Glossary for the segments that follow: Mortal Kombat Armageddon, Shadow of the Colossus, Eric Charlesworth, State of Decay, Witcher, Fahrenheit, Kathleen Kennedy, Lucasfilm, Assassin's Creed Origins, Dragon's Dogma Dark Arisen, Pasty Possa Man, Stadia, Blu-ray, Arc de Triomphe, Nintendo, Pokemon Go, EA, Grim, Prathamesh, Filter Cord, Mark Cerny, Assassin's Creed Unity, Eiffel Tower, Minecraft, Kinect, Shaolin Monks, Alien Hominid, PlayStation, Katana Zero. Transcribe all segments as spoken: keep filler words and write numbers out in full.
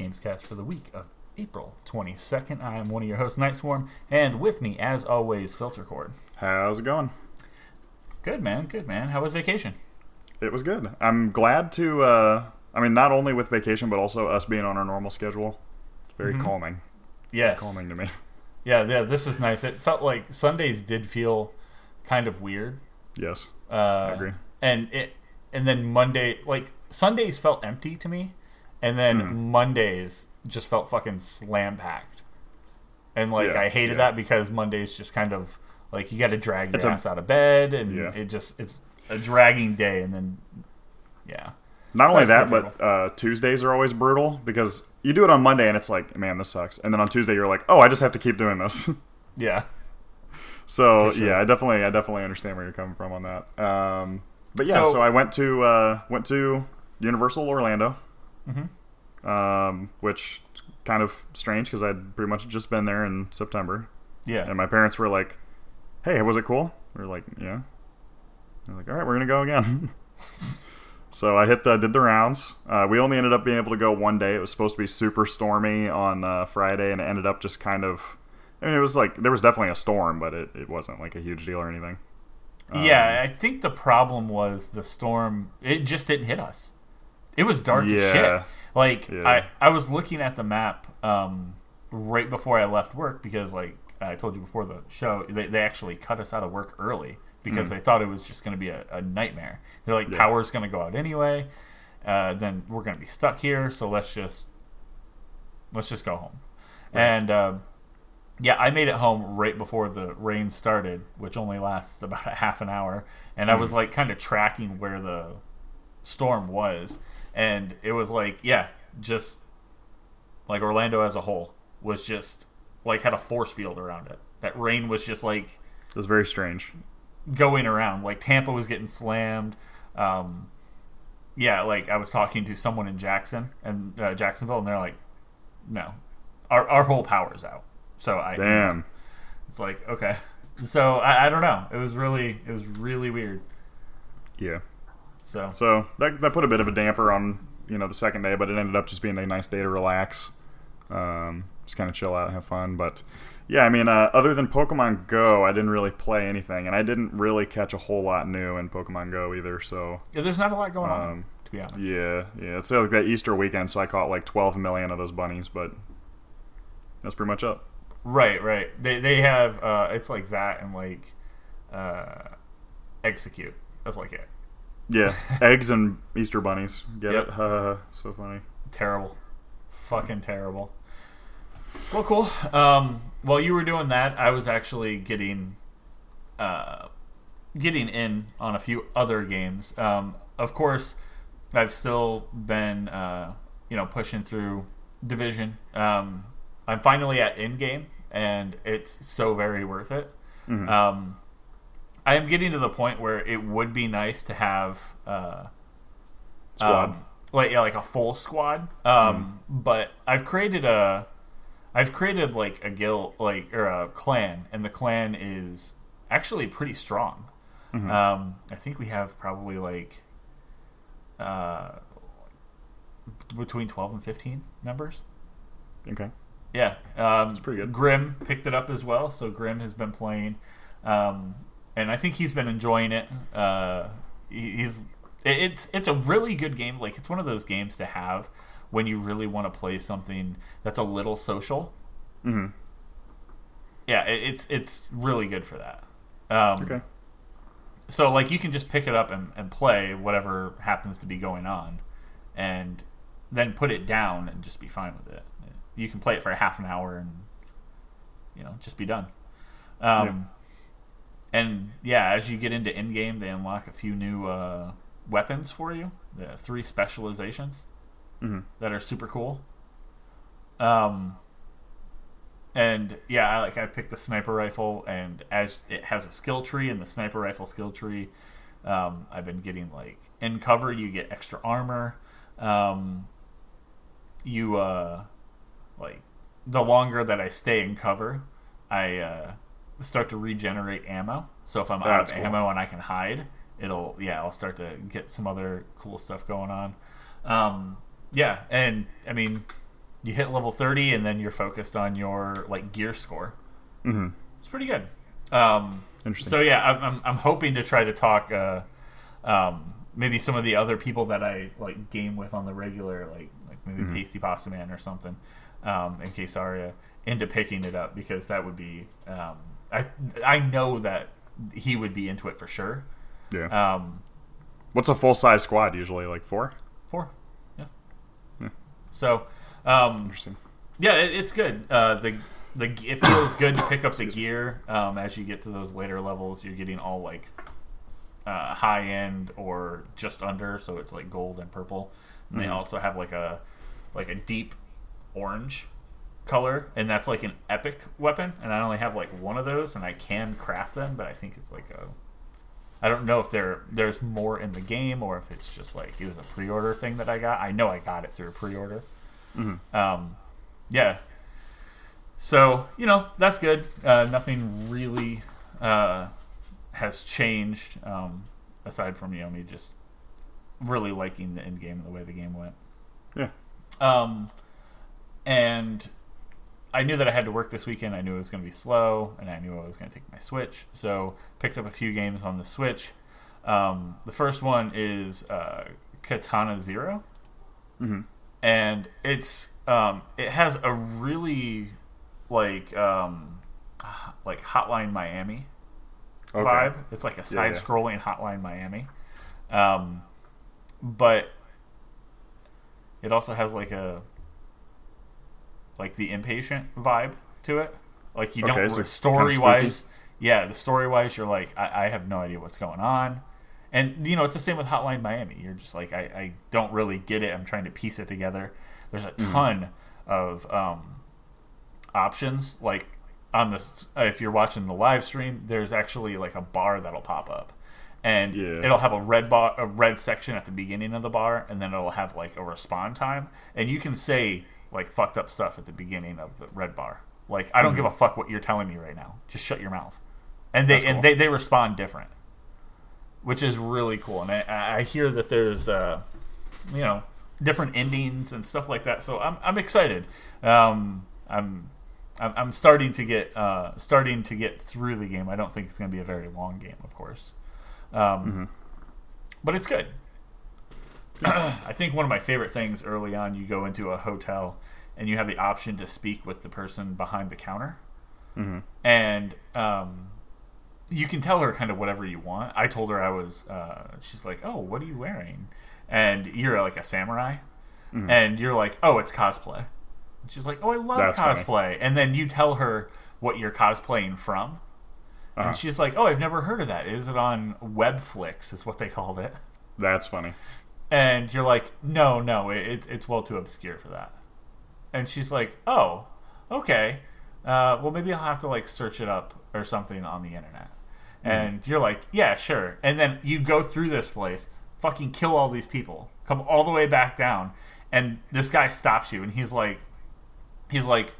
Gamescast for the week of April twenty-second. I am one of your hosts, Night Swarm, and with me, as always, Filter Cord. How's it going? Good, man. Good, man. How was vacation? It was good. I'm glad to, uh, I mean, not only with vacation, but also us being on our normal schedule. It's very mm-hmm. calming. Yes. Very calming to me. Yeah, yeah, this is nice. It felt like Sundays did feel kind of weird. Yes, uh, I agree. And it, and then Monday, like, Sundays felt empty to me, and then mm. Mondays just felt fucking slam-packed. And, like, yeah, I hated yeah. that because Mondays just kind of, like, you got to drag your it's ass a, out of bed, and yeah. it just, it's a dragging day, and then, yeah. Not only that, but uh, Tuesdays are always brutal because you do it on Monday and it's like, man, this sucks. And then on Tuesday you're like, oh, I just have to keep doing this. Yeah. So sure. yeah, I definitely, I definitely understand where you're coming from on that. Um, but yeah, so, so I went to uh, went to Universal Orlando, mm-hmm. um, which is kind of strange because I'd pretty much just been there in September. Yeah. And my parents were like, "Hey, was it cool?" We were like, "Yeah." They're like, "All right, we're gonna go again." So I hit the, did the rounds. Uh, we only ended up being able to go one day. It was supposed to be super stormy on uh, Friday, and it ended up just kind of... I mean, it was like... There was definitely a storm, but it, it wasn't like a huge deal or anything. Um, yeah, I think the problem was the storm... It just didn't hit us. It was dark yeah, as shit. Like, yeah. I, I was looking at the map um, right before I left work because, like I told you before the show, they, they actually cut us out of work early. Because mm-hmm. they thought it was just going to be a, a nightmare. They're like, yeah. power's going to go out anyway. Uh, then we're going to be stuck here. So let's just let's just go home. Right. And uh, yeah, I made it home right before the rain started, which only lasts about a half an hour. And mm-hmm. I was like kind of tracking where the storm was. And it was like, yeah, just like Orlando as a whole was just like had a force field around it. That rain was just like... It was very strange. Going around, like Tampa was getting slammed. Um, yeah, like I was talking to someone in Jackson and uh, Jacksonville, and they're like, "No, our our whole power's out." So I damn, it's like okay. So I, I don't know. It was really it was really weird. Yeah. So so that that put a bit of a damper on you know the second day, but it ended up just being a nice day to relax, um, just kind of chill out and have fun, but. Yeah, I mean, uh, other than Pokemon Go, I didn't really play anything, and I didn't really catch a whole lot new in Pokemon Go either, so... Yeah, there's not a lot going um, on, to be honest. Yeah, yeah. It's like that Easter weekend, so I caught like twelve million of those bunnies, but that's pretty much it. Right, right. They they have... Uh, it's like that and like... Uh, execute. That's like it. Yeah, eggs and Easter bunnies. Get yep. it? Uh, so funny. Terrible. Fucking terrible. Well, cool. Um, while you were doing that, I was actually getting uh, getting in on a few other games. Um, of course, I've still been uh, you know pushing through Division. Um, I'm finally at endgame, and it's so very worth it. Mm-hmm. Um, I am getting to the point where it would be nice to have uh, squad, um, like yeah, like a full squad. Um, mm-hmm. But I've created a. I've created like a guild, like or a clan, and the clan is actually pretty strong. Mm-hmm. Um, I think we have probably like uh, between twelve and fifteen members. Okay. Yeah, um, that's pretty good. Grim picked it up as well, so Grim has been playing, um, and I think he's been enjoying it. Uh, he's it, it's it's a really good game. Like it's one of those games to have. When you really want to play something that's a little social, mm-hmm. yeah, it, it's it's really good for that. Um, okay. So like you can just pick it up and, and play whatever happens to be going on, and then put it down and just be fine with it. You can play it for a half an hour and you know just be done. Um, yeah. And yeah, as you get into endgame, they unlock a few new uh, weapons for you. The three specializations. Mm-hmm. That are super cool. Um, and yeah, I like I picked the sniper rifle, and as it has a skill tree, and the sniper rifle skill tree, um, I've been getting like in cover, you get extra armor. Um, you uh, like the longer that I stay in cover, I uh, start to regenerate ammo. So if I'm That's out of cool. ammo and I can hide, it'll yeah, I'll start to get some other cool stuff going on. Um, Yeah, and I mean, you hit level thirty, and then you're focused on your like gear score. Mm-hmm. It's pretty good. Um, Interesting. So yeah, I'm, I'm I'm hoping to try to talk uh, um, maybe some of the other people that I like game with on the regular, like like maybe mm-hmm. Pasty Possa Man or something, um, and Casaria into picking it up, because that would be um, I I know that he would be into it for sure. Yeah. Um, What's a full size squad usually, like four? Four. Yeah. yeah. So. Um, Interesting. Yeah, it, it's good. Uh, the the it feels good to pick up the gear um, as you get to those later levels. You're getting all like uh, high end or just under, so it's like gold and purple. And mm-hmm. they also have like a like a deep orange color, and that's like an epic weapon. And I only have like one of those, and I can craft them, but I think it's like a I don't know if there there's more in the game or if it's just like it was a pre-order thing that I got. I know I got it through a pre-order. Mm-hmm. Um, yeah. So you know that's good. Uh, nothing really uh, has changed um, aside from you know me just really liking the end game and the way the game went. Yeah. Um, and I knew that I had to work this weekend. I knew it was going to be slow, and I knew I was going to take my Switch. So picked up a few games on the Switch. Um, the first one is uh, Katana Zero. Mm-hmm. And it's um, it has a really like um, like Hotline Miami okay. vibe. It's like a side-scrolling yeah, yeah. Hotline Miami, um, but it also has like a like the Impatient vibe to it. Like you okay, don't so story-wise, kind of yeah. The story-wise, you're like I, I have no idea what's going on. And, you know, it's the same with Hotline Miami. You're just like, I, I don't really get it. I'm trying to piece it together. There's a ton mm-hmm. of um, options. Like, on the, if you're watching the live stream, there's actually, like, a bar that'll pop up. And yeah. it'll have a red bar, a red section at the beginning of the bar, and then it'll have, like, a respond time. And you can say, like, fucked up stuff at the beginning of the red bar. Like, I don't mm-hmm. give a fuck what you're telling me right now. Just shut your mouth. And they That's cool. and they, they respond different. Which is really cool, and I, I hear that there's, uh, you know, different endings and stuff like that. So I'm I'm excited. Um, I'm I'm starting to get uh, starting to get through the game. I don't think it's going to be a very long game, of course, um, mm-hmm. but it's good. I think one of my favorite things early on, you go into a hotel and you have the option to speak with the person behind the counter, mm-hmm. and. Um, You can tell her kind of whatever you want. I told her I was... Uh, she's like, oh, what are you wearing? And you're like a samurai. Mm-hmm. And you're like, oh, it's cosplay. And she's like, oh, I love That's cosplay. Funny. And then you tell her what you're cosplaying from. Uh-huh. And she's like, oh, I've never heard of that. Is it on Webflix is what they called it. That's funny. And you're like, no, no, it, it's well too obscure for that. And she's like, oh, okay. Uh, well, maybe I'll have to like search it up or something on the internet. And you're like, yeah, sure. And then you go through this place, fucking kill all these people, come all the way back down, and this guy stops you, and he's like, he's like,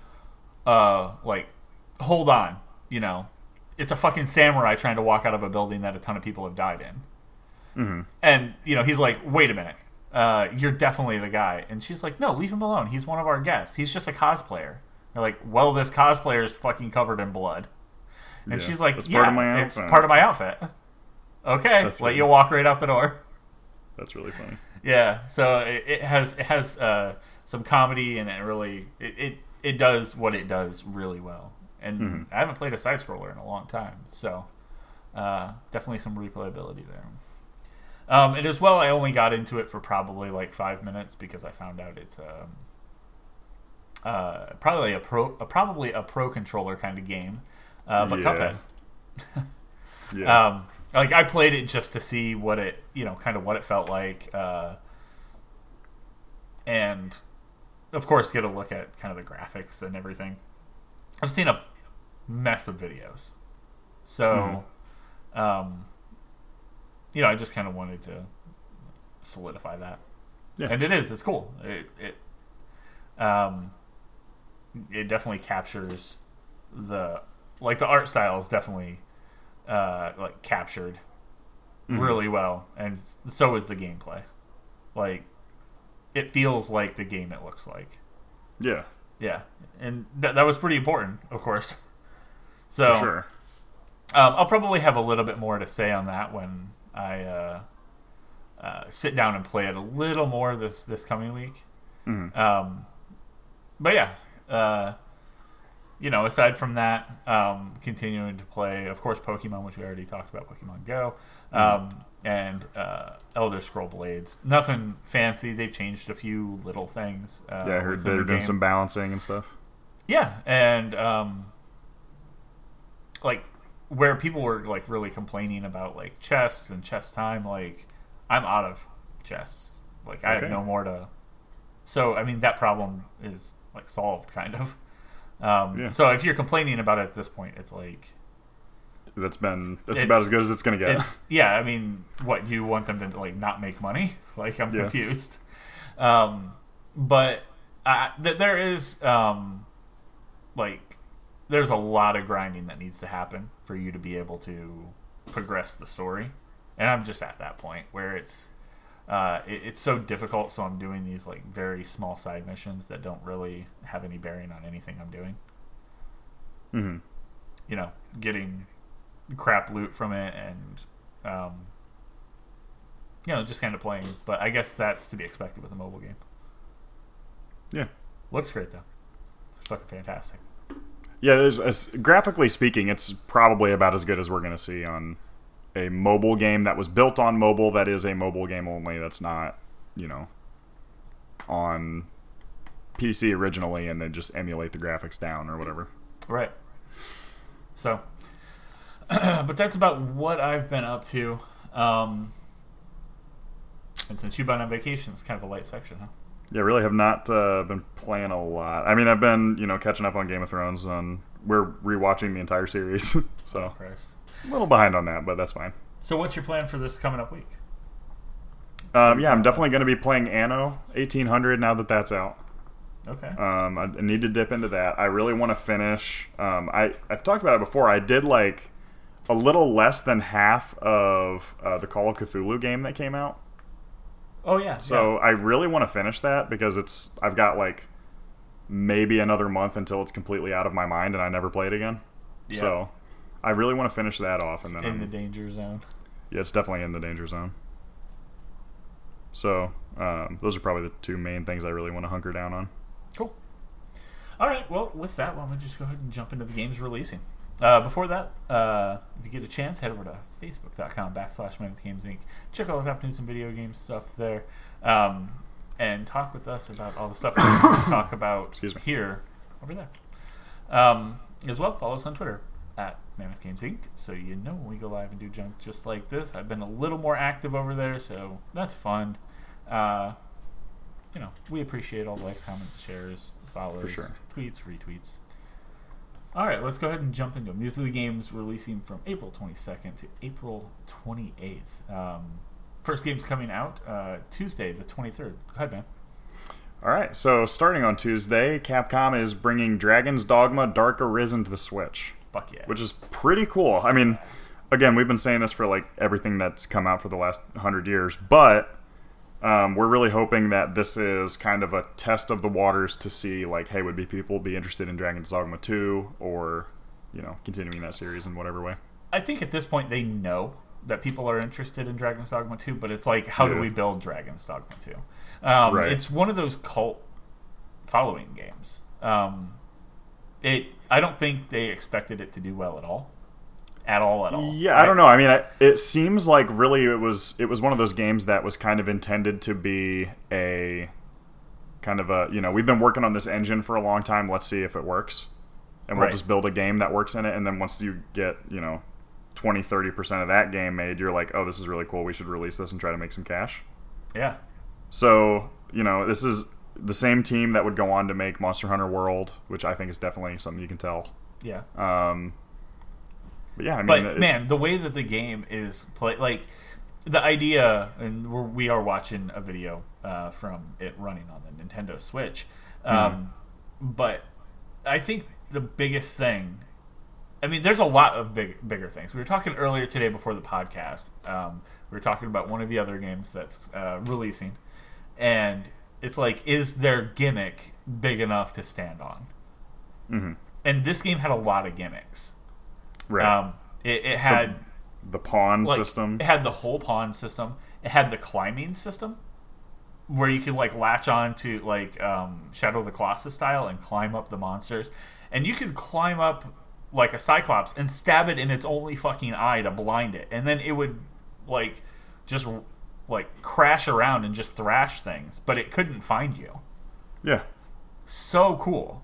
uh, like, hold on, you know, it's a fucking samurai trying to walk out of a building that a ton of people have died in. Mm-hmm. And, you know, he's like, wait a minute, uh, you're definitely the guy. And she's like, no, leave him alone. He's one of our guests. He's just a cosplayer. You're like, well, this cosplayer is fucking covered in blood. And yeah, she's like, yeah, part of my it's part of my outfit. Okay, that's let funny. You walk right out the door. That's really funny. Yeah, so it, it has it has uh, some comedy, and it really it, it, it does what it does really well. And mm-hmm. I haven't played a side scroller in a long time, so uh, definitely some replayability there. Um, and as well, I only got into it for probably like five minutes because I found out it's um, uh, probably a pro uh, probably a pro controller kind of game. Uh, but yeah. Cuphead. yeah. Um, like I played it just to see what it, you know, kind of what it felt like, uh, and of course get a look at kind of the graphics and everything. I've seen a mess of videos, so mm-hmm. um, you know, I just kind of wanted to solidify that, yeah. and it is, it's cool. It, it, um, it definitely captures the. Like, the art style is definitely, uh, like, captured mm-hmm. really well. And so is the gameplay. Like, it feels like the game it looks like. Yeah. Yeah. And th- that was pretty important, of course. So, for sure. Um, I'll probably have a little bit more to say on that when I uh, uh, sit down and play it a little more this, this coming week. Mm-hmm. Um, but yeah, uh, you know, aside from that, um, continuing to play, of course, Pokemon, which we already talked about, Pokemon Go, um, mm-hmm. and uh, Elder Scroll Blades. Nothing fancy. They've changed a few little things. Uh, yeah, I heard they're doing some balancing and stuff. Yeah, and um, like. Where people were like really complaining about like chess and chess time, like I'm out of chess. Like I okay. have no more to. So I mean that problem is like solved kind of. Um, yeah. So if you're complaining about it at this point, it's like that's been that's it's, about as good as it's gonna get. It's, yeah, I mean, what you want them to like not make money? Like I'm yeah. confused. Um, but I, th- there is um, like. There's a lot of grinding that needs to happen for you to be able to progress the story. And I'm just at that point where it's uh, it, it's so difficult, so I'm doing these like very small side missions that don't really have any bearing on anything I'm doing. Mm-hmm. You know, getting crap loot from it and, um, you know, just kind of playing. But I guess that's to be expected with a mobile game. Yeah. Looks great, though. It's fucking fantastic. Yeah, there's a, graphically speaking, it's probably about as good as we're going to see on a mobile game that was built on mobile, that is a mobile game only, that's not, you know, on P C originally, and then just emulate the graphics down or whatever. Right. So, but that's about what I've been up to. Um, and since you've been on vacation, it's kind of a light section, huh? Yeah, really have not uh, been playing a lot. I mean, I've been, you know, catching up on Game of Thrones, and we're rewatching the entire series, so oh, Christ. a little behind on that, but that's fine. So what's your plan for this coming up week? Um, yeah, I'm definitely going to be playing Anno eighteen hundred now that that's out. Okay. Um, I need to dip into that. I really want to finish. Um, I, I've talked about it before. I did, like, a little less than half of uh, the Call of Cthulhu game that came out. Oh yeah. So yeah. I really want to finish that because it's I've got like maybe another month until it's completely out of my mind and I never play it again. Yeah. So I really want to finish that off and it's then in I'm, the danger zone. Yeah, it's definitely in the danger zone. So um, those are probably the two main things I really want to hunker down on. Cool. All right. Well, with that, why don't we just go ahead and jump into the games releasing. Uh, before that, uh, if you get a chance, head over to facebook.com backslash Man with Games Incorporated. Check all the top news and video game stuff there. Um, and talk with us about all the stuff we talk about here over there. Um, as well, follow us on Twitter at Mammoth Games Incorporated. So you know when we go live and do junk just like this. I've been a little more active over there, so that's fun. Uh, you know, we appreciate all the likes, comments, shares, followers, For sure. tweets, retweets. All right, let's go ahead and jump into them. These are the games releasing from April twenty-second to April twenty-eighth. Um, first game's coming out uh, Tuesday, the twenty-third. Go ahead, man. All right, so starting on Tuesday, Capcom is bringing Dragon's Dogma Dark Arisen to the Switch. Fuck yeah. Which is pretty cool. I mean, again, we've been saying this for, like, everything that's come out for the last one hundred years, but um, we're really hoping that this is kind of a test of the waters to see, like, hey, would be people be interested in Dragon's Dogma two or, you know, continuing that series in whatever way. I think at this point they know that people are interested in Dragon's Dogma two, but it's like, how yeah. do we build Dragon's Dogma two? Um, right. It's one of those cult following games. Um, it. I don't think they expected it to do well at all. At all, at all. Yeah, right? I don't know. I mean, I, it seems like really it was it was one of those games that was kind of intended to be a kind of a, you know, we've been working on this engine for a long time. Let's see if it works. And we'll right. just build a game that works in it. And then once you get, you know, twenty, thirty percent of that game made, you're like, oh, this is really cool. We should release this and try to make some cash. Yeah. So, you know, this is the same team that would go on to make Monster Hunter World, which I think is definitely something you can tell. Yeah. Um... But, yeah, I mean, but it, man, the way that the game is played, like, the idea, and we're, we are watching a video uh, from it running on the Nintendo Switch, um, mm-hmm. but I think the biggest thing, I mean, there's a lot of big, bigger things. We were talking earlier today before the podcast, um, we were talking about one of the other games that's uh, releasing, and It's like, is their gimmick big enough to stand on? Mm-hmm. And this game had a lot of gimmicks. Right. Um, it, it had... The, the pawn like, system. It had the whole pawn system. It had the climbing system, where you can, like, latch on to, like, um, Shadow of the Colossus style and climb up the monsters. And you could climb up, like, a Cyclops and stab it in its only fucking eye to blind it. And then it would, like, just, like, crash around and just thrash things. But it couldn't find you. Yeah. So cool.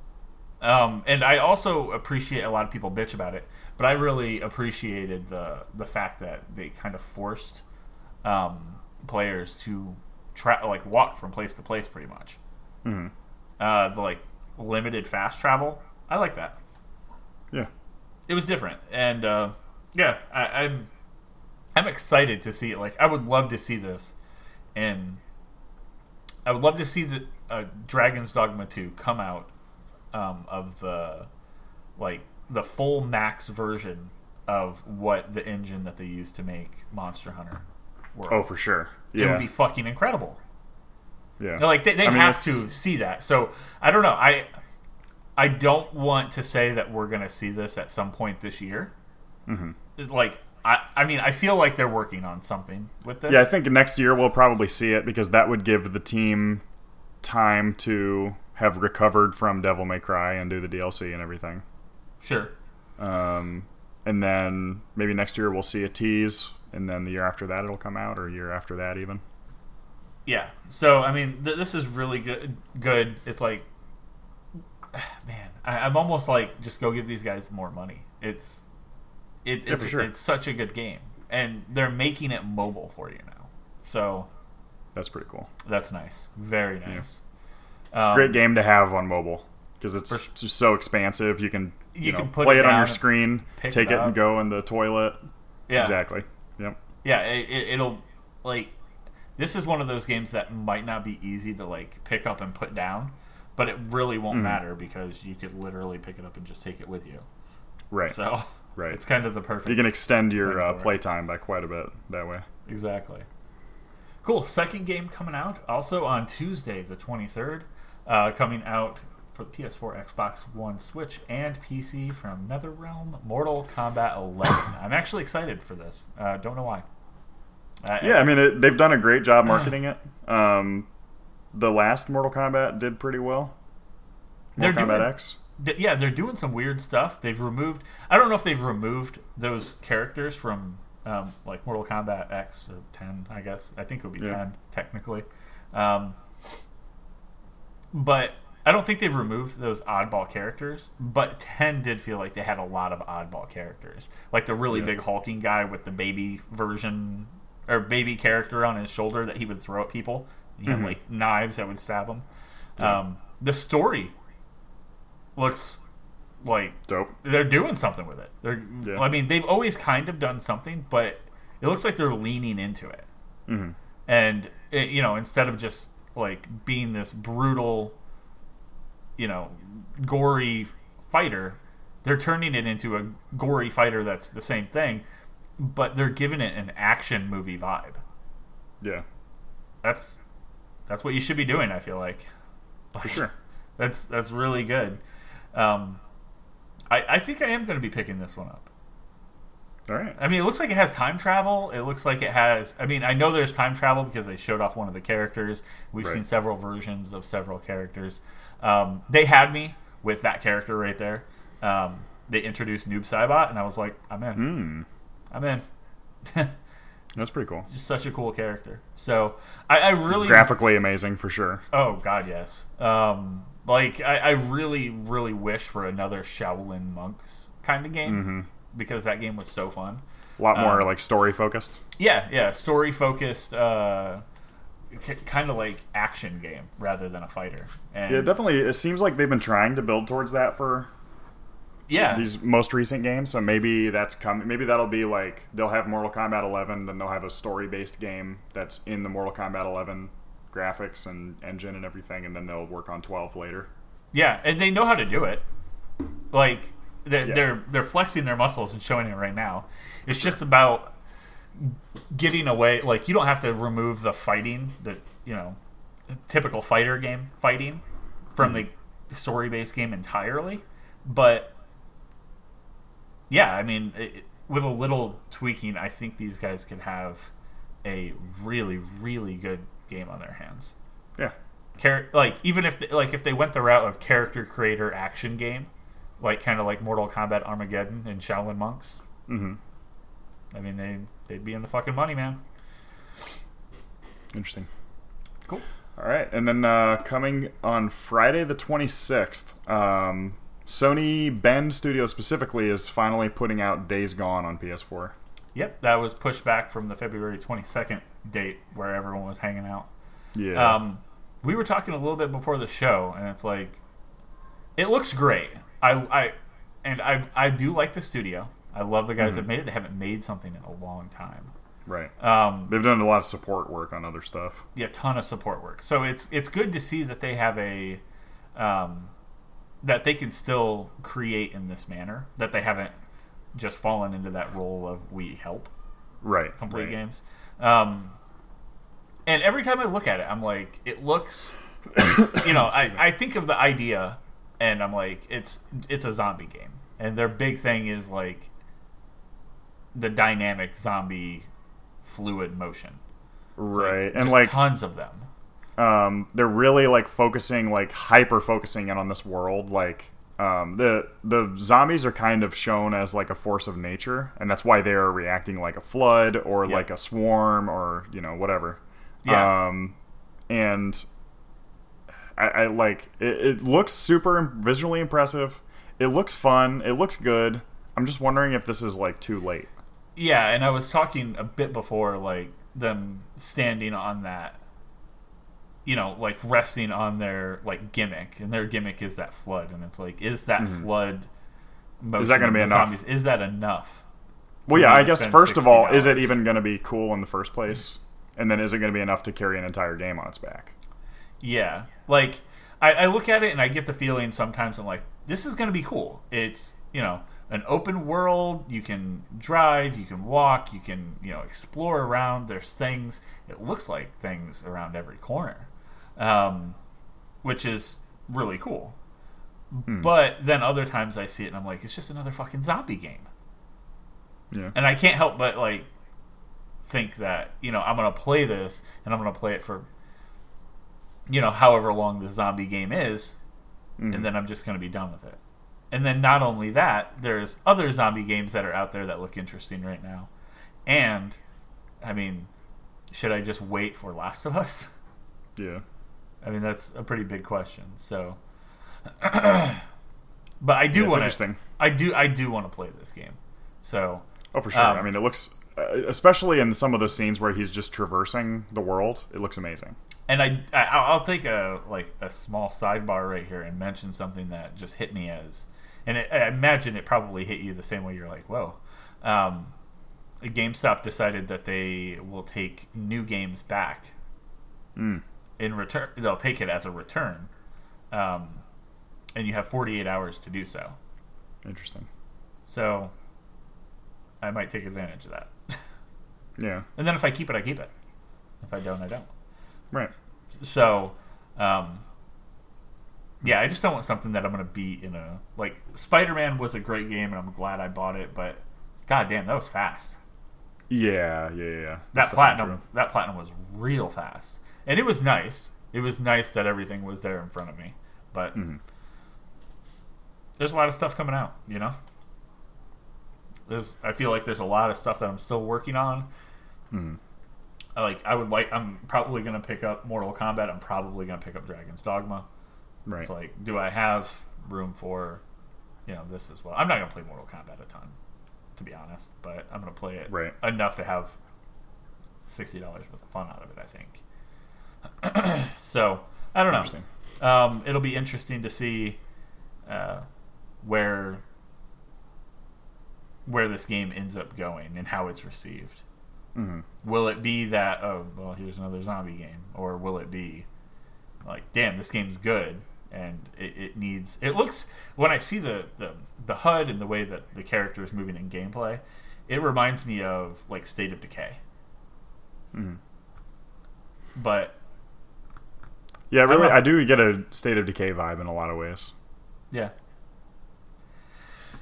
Um, and I also appreciate, a lot of people bitch about it, but I really appreciated the, the fact that they kind of forced um, players to... Tra- like walk from place to place pretty much. Mm-hmm. Uh, the like limited fast travel, I like that. Yeah, it was different, and uh, yeah, I, I'm I'm excited to see it. Like, I would love to see this, and I would love to see the uh, Dragon's Dogma two come out um, of the like the full max version of what the engine that they used to make Monster Hunter World. Oh, for sure. Yeah. It would be fucking incredible. Yeah, like they, they I mean, have it's... to see that. So I don't know. I I don't want to say that we're gonna see this at some point this year. Mm-hmm. Like I, I mean, I feel like they're working on something with this. Yeah, I think next year we'll probably see it, because that would give the team time to have recovered from Devil May Cry and do the D L C and everything. Sure. Um, and then maybe next year we'll see a tease. And then the year after that, it'll come out, or a year after that, even. Yeah. So, I mean, th- this is really good. Good. It's like, man, I- I'm almost like, just go give these guys more money. It's, it, it's, yeah, for sure. It's such a good game, and they're making it mobile for you now. So, that's pretty cool. That's nice. Very nice. Yeah. Um, Great game to have on mobile, because it's for, just so expansive. You can you, you know, can put play it, it on your screen, take it, it and go in the toilet. Yeah. Exactly. Yep. Yeah, it, it'll, like, this is one of those games that might not be easy to, like, pick up and put down, but it really won't mm. matter, because you could literally pick it up and just take it with you. Right. So, right. It's kind of the perfect... You can extend your uh, playtime by quite a bit that way. Exactly. Cool. Second game coming out also on Tuesday, the twenty-third, uh, coming out for the P S four, Xbox One, Switch, and P C from NetherRealm, Mortal Kombat eleven. I'm actually excited for this. Uh, don't know why. Uh, yeah, I mean, it, they've done a great job marketing it. Um, the last Mortal Kombat did pretty well. Mortal Kombat doing, X. D- yeah, they're doing some weird stuff. They've removed... I don't know if they've removed those characters from um, like Mortal Kombat X or ten, I guess. I think it would be yeah. ten, technically. Um, but... I don't think they've removed those oddball characters, but ten did feel like they had a lot of oddball characters. Like the really yeah. big hulking guy with the baby version, or baby character on his shoulder that he would throw at people. He mm-hmm. had like knives that would stab him. Yeah. Um, the story looks like dope. They're doing something with it. They're, yeah. I mean, they've always kind of done something, but it looks like they're leaning into it. Mm-hmm. And, it, you know, instead of just like being this brutal... you know, gory fighter, they're turning it into a gory fighter that's the same thing, but they're giving it an action movie vibe. Yeah. That's that's what you should be doing, I feel like. like For sure. That's that's really good. Um, I, I think I am going to be picking this one up. All right. I mean, it looks like it has time travel. It looks like it has... I mean, I know there's time travel because they showed off one of the characters. We've right. seen several versions of several characters. Um, they had me with that character right there. Um, they introduced Noob Saibot, and I was like, I'm in. Mm. I'm in. That's pretty cool. Just such a cool character. So, I, I really... Graphically amazing, for sure. Oh, God, yes. Um, like, I, I really, really wish for another Shaolin Monks kind of game. Mm-hmm. Because that game was so fun. A lot more um, like story focused. Yeah, yeah, story focused, uh, c- kind of like action game rather than a fighter. And yeah, definitely. It seems like they've been trying to build towards that for yeah these most recent games. So maybe that's coming. Maybe that'll be like they'll have Mortal Kombat eleven, then they'll have a story based game that's in the Mortal Kombat eleven graphics and engine and everything, and then they'll work on twelve later. Yeah, and they know how to do it. Like. They're, yeah. they're they're flexing their muscles and showing it right now. It's just about getting away. Like, you don't have to remove the fighting, the you know typical fighter game fighting from mm-hmm. the story-based game entirely. But, yeah, I mean, it, with a little tweaking, I think these guys could have a really, really good game on their hands. Yeah. Char- like, even if they, like if they went the route of character creator action game, like kind of like Mortal Kombat Armageddon and Shaolin Monks, mm-hmm. I mean, they, they'd be in the fucking money, man. Interesting. Cool. All right. And then uh, coming on Friday the twenty-sixth, um, Sony Bend Studio specifically is finally putting out Days Gone on P S four. Yep, that was pushed back from the February twenty-second date where everyone was hanging out. Yeah. Um, we were talking a little bit before the show, and it's like, it looks great. I, I and I I do like the studio. I love the guys mm-hmm. that made it. They haven't made something in a long time. Right. Um, they've done a lot of support work on other stuff. Yeah, a ton of support work. So it's it's good to see that they have a um, that they can still create in this manner, that they haven't just fallen into that role of we help right complete right. games. Um, and every time I look at it, I'm like, it looks you know, I, I think of the idea and I'm like, it's it's a zombie game. And their big thing is like the dynamic zombie fluid motion. Right. Like, and like tons of them. Um, they're really like focusing, like hyper focusing in on this world. Like um, the the zombies are kind of shown as like a force of nature, and that's why they're reacting like a flood or yeah. like a swarm or, you know, whatever. Yeah. Um, and I, I like it, it looks super visually impressive. It looks fun. It looks good. I'm just wondering if this is like too late. Yeah, and I was talking a bit before, like them standing on that, you know, like resting on their like gimmick, and their gimmick is that flood, and it's like, is that mm-hmm. flood motion? Is that going to be enough? Zombies, is that enough? Well, yeah, I guess first of all, hours? Is it even going to be cool in the first place? And then is it going to be enough to carry an entire game on its back? Yeah, like I, I look at it and I get the feeling sometimes I'm like, this is going to be cool. It's, you know, an open world. You can drive, you can walk, you can, you know, explore around. There's things. It looks like things around every corner, um, which is really cool. Hmm. But then other times I see it and I'm like, it's just another fucking zombie game. Yeah. And I can't help but like think that, you know, I'm going to play this and I'm going to play it for, you know, however long the zombie game is, mm-hmm. and then I'm just going to be done with it. And then not only that, there's other zombie games that are out there that look interesting right now. And, I mean, should I just wait for Last of Us? Yeah. I mean, that's a pretty big question. So, but I do yeah, want to. I do. I do want to play this game. So. Oh, for sure. Um, I mean, it looks, especially in some of those scenes where he's just traversing the world, it looks amazing. And I, I, I'll take a like a small sidebar right here and mention something that just hit me as, and it, I imagine it probably hit you the same way. You're like, whoa. Um, GameStop decided that they will take new games back mm. in return. They'll take it as a return, um, and you have forty-eight hours to do so. Interesting. So, I might take advantage of that. Yeah. And then if I keep it, I keep it. If I don't, I don't. Right. So, um, yeah, I just don't want something that I'm going to beat in a... Like, Spider-Man was a great game, and I'm glad I bought it, but goddamn, that was fast. Yeah, yeah, yeah. That platinum, that platinum was real fast. And it was nice. It was nice that everything was there in front of me. But mm-hmm. there's a lot of stuff coming out, you know? There's, I feel like there's a lot of stuff that I'm still working on. Mm-hmm. Like I would like, I'm probably gonna pick up Mortal Kombat. I'm probably gonna pick up Dragon's Dogma. Right. It's like, do I have room for, you know, this as well? I'm not gonna play Mortal Kombat a ton, to be honest, but I'm gonna play it right. enough to have sixty dollars worth of fun out of it, I think. So I don't know. Um, it'll be interesting to see uh, where where this game ends up going and how it's received. Mm-hmm. Will it be that, oh, well, here's another zombie game? Or will it be like, damn, this game's good, and it, it needs... It looks... When I see the, the, the H U D and the way that the character is moving in gameplay, it reminds me of, like, State of Decay. Mm-hmm. But Yeah, really, I, I do get a State of Decay vibe in a lot of ways. Yeah.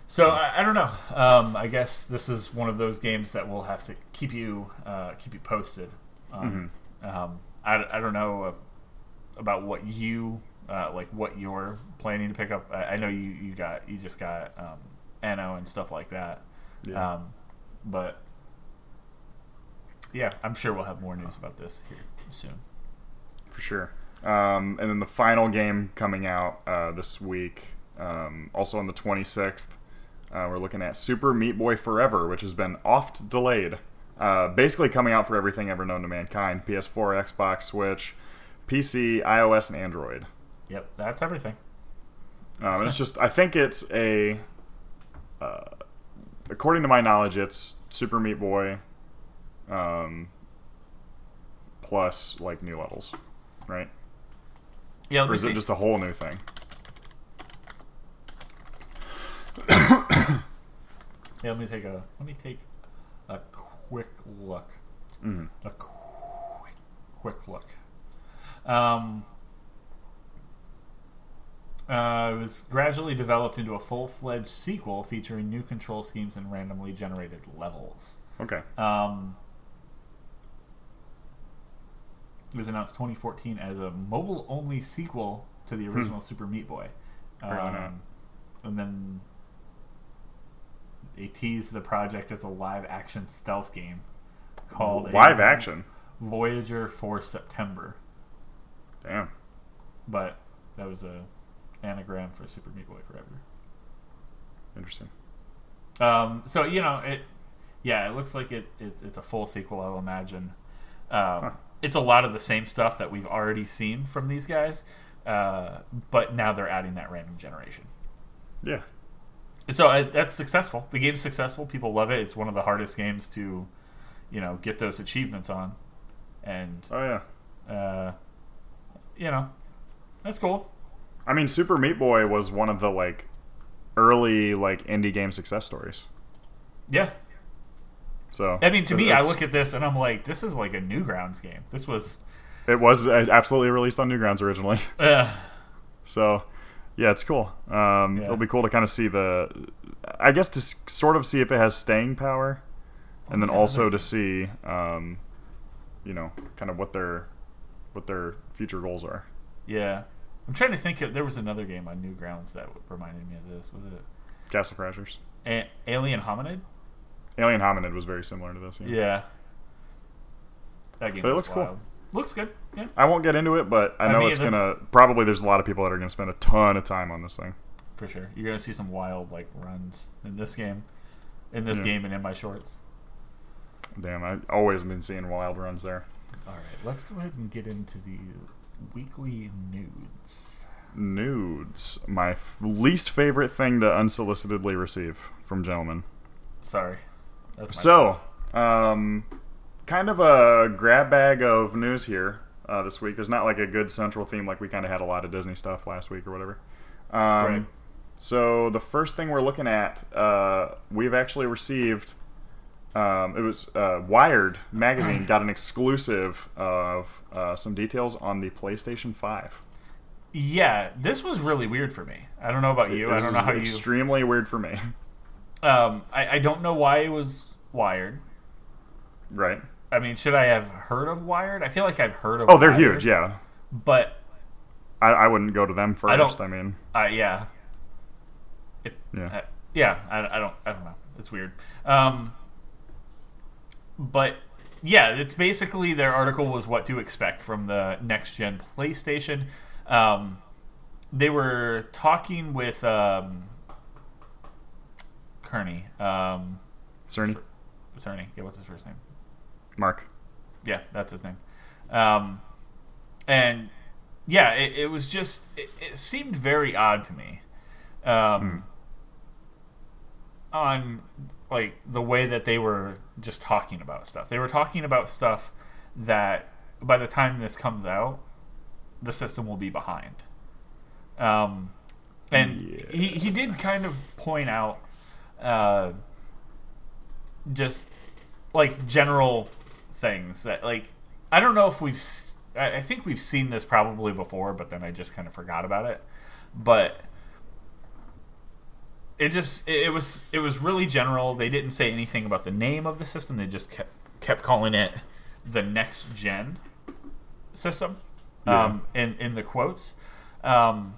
So, I, I don't know. Um, I guess this is one of those games that will have to keep you uh, keep you posted. Um, mm-hmm. um, I, I don't know about what you, uh, like, what you're planning to pick up. I, I know you, you got you just got um, Anno and stuff like that. Yeah. Um, but, yeah, I'm sure we'll have more news about this here soon. For sure. Um, and then the final game coming out uh, this week, um, also on the twenty-sixth, uh, we're looking at Super Meat Boy Forever, which has been oft delayed. Uh, basically coming out for everything ever known to mankind. P S four, Xbox, Switch, P C, iOS, and Android. Yep, that's everything. Um, and it's just, I think it's a, uh, according to my knowledge, it's Super Meat Boy um, plus, like, new levels, right? Yeah, or is see. it just a whole new thing? yeah, let me take a let me take a quick look. Mm. A quick quick look. Um, uh, it was gradually developed into a full-fledged sequel featuring new control schemes and randomly generated levels. Okay. Um. It was announced twenty fourteen as a mobile-only sequel to the original hmm. Super Meat Boy. Um, and then they teased the project as a live-action stealth game called Live-Action Voyager for September. Damn. But that was a anagram for Super Meat Boy Forever. Interesting. Um, so, you know, it. yeah, it looks like it, it it's a full sequel, I'll imagine. Um huh. It's a lot of the same stuff that we've already seen from these guys, uh, but now they're adding that random generation. Yeah. So I, that's successful. The game's successful. People love it. It's one of the hardest games to, you know, get those achievements on. And oh yeah. Uh, you know, that's cool. I mean, Super Meat Boy was one of the like early like indie game success stories. Yeah. So, I mean, to me, I look at this and I'm like, this is like a Newgrounds game. This was... It was absolutely released on Newgrounds originally. Yeah. So, yeah, it's cool. Um, yeah. It'll be cool to kind of see the... I guess to sort of see if it has staying power. And then also to see, um, you know, kind of what their what their future goals are. Yeah. I'm trying to think if there was another game on Newgrounds that reminded me of this. Was it... Castle Crashers. A- Alien Hominid? Alien Hominid was very similar to this. Yeah. yeah. That game but it looks wild. cool. Looks good. Yeah. I won't get into it, but I know I mean, it's going to... Probably there's a lot of people that are going to spend a ton of time on this thing. For sure. You're going to see some wild like runs in this game. In this yeah. game and in my shorts. Damn, I've always been seeing wild runs there. All right. Let's go ahead and get into the weekly nudes. Nudes. My f- least favorite thing to unsolicitedly receive from gentlemen. Sorry. So, um, kind of a grab bag of news here uh, this week. There's not like a good central theme like we kind of had a lot of Disney stuff last week or whatever. Um, right. So the first thing we're looking at, uh, we've actually received, um, it was uh, Wired magazine got an exclusive of uh, some details on the PlayStation five. Yeah, this was really weird for me. I don't know about you. I don't know how you... Extremely weird for me. Um, I, I don't know why it was Wired. Right. I mean, should I have heard of Wired? I feel like I've heard of Wired. Oh, they're Wired, huge, yeah. But... I, I wouldn't go to them first, I, don't, I mean. Uh, yeah. If, yeah. Uh, yeah, I, I don't I don't know. It's weird. Um, but, yeah, it's basically their article was what to expect from the next-gen PlayStation. Um, they were talking with... Um, Cerny. Um, Cerny? Cerny. Yeah, what's his first name? Mark. Yeah, that's his name. Um, and, yeah, it, it was just... It, it seemed very odd to me. Um, hmm. On, like, the way that they were just talking about stuff. They were talking about stuff that, by the time this comes out, the system will be behind. Um, and yeah. he, he did kind of point out Uh, just like general things that like I don't know if we've s- I think we've seen this probably before, but then I just kind of forgot about it. But it just it was it was really general. They didn't say anything about the name of the system. They just kept kept calling it the next gen system, yeah. um, in in the quotes, um,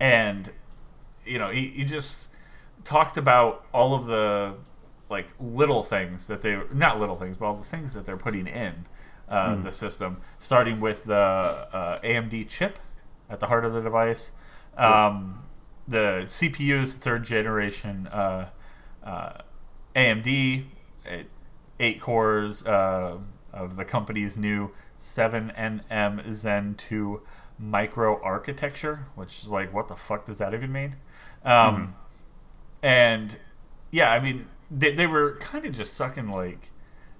and you know he, he just talked about all of the like little things that they not little things, but all the things that they're putting in. Uh, mm. the system, starting with the uh, A M D chip at the heart of the device, um, the C P U's third generation uh, uh, A M D, eight cores uh, of the company's new seven nanometer Zen two micro architecture, which is like, what the fuck does that even mean? Um, mm. And yeah, I mean, they they were kind of just sucking like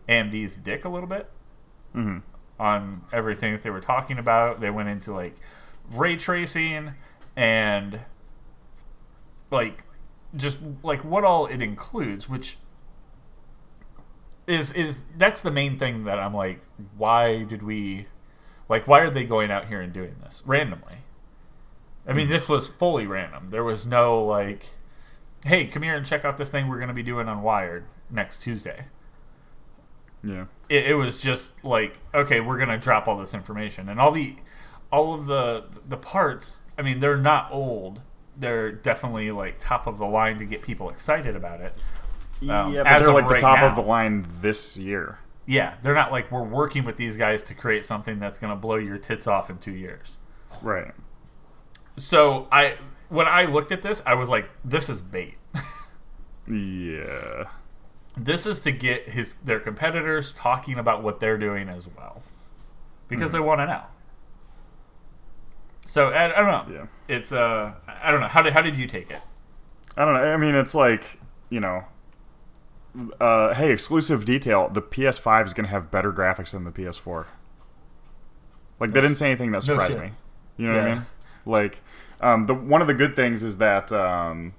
A M D's dick a little bit. Mm-hmm. On everything that they were talking about. They went into like ray tracing and like just like what all it includes, which is is that's the main thing that I'm like, why did we like why are they going out here and doing this randomly? I mean, this was fully random. There was no like, hey, come here and check out this thing we're going to be doing on Wired next Tuesday. Yeah, it, it was just like, okay, we're gonna drop all this information and all the, all of the the parts. I mean, they're not old. They're definitely like top of the line to get people excited about it. Um, yeah, but as they're like right the top now. of the line this year. Yeah, they're not like we're working with these guys to create something that's gonna blow your tits off in two years. Right. So I, when I looked at this, I was like, this is bait. Yeah. This is to get his their competitors talking about what they're doing as well, because mm. they want to know. So I, I don't know. Yeah. It's uh, I don't know. How did how did you take it? I don't know. I mean, it's like, you know, uh, hey, exclusive detail. The P S five is going to have better graphics than the P S four. Like, they didn't say anything that surprised no me. You know yeah. what I mean? Like, um, the one of the good things is that um,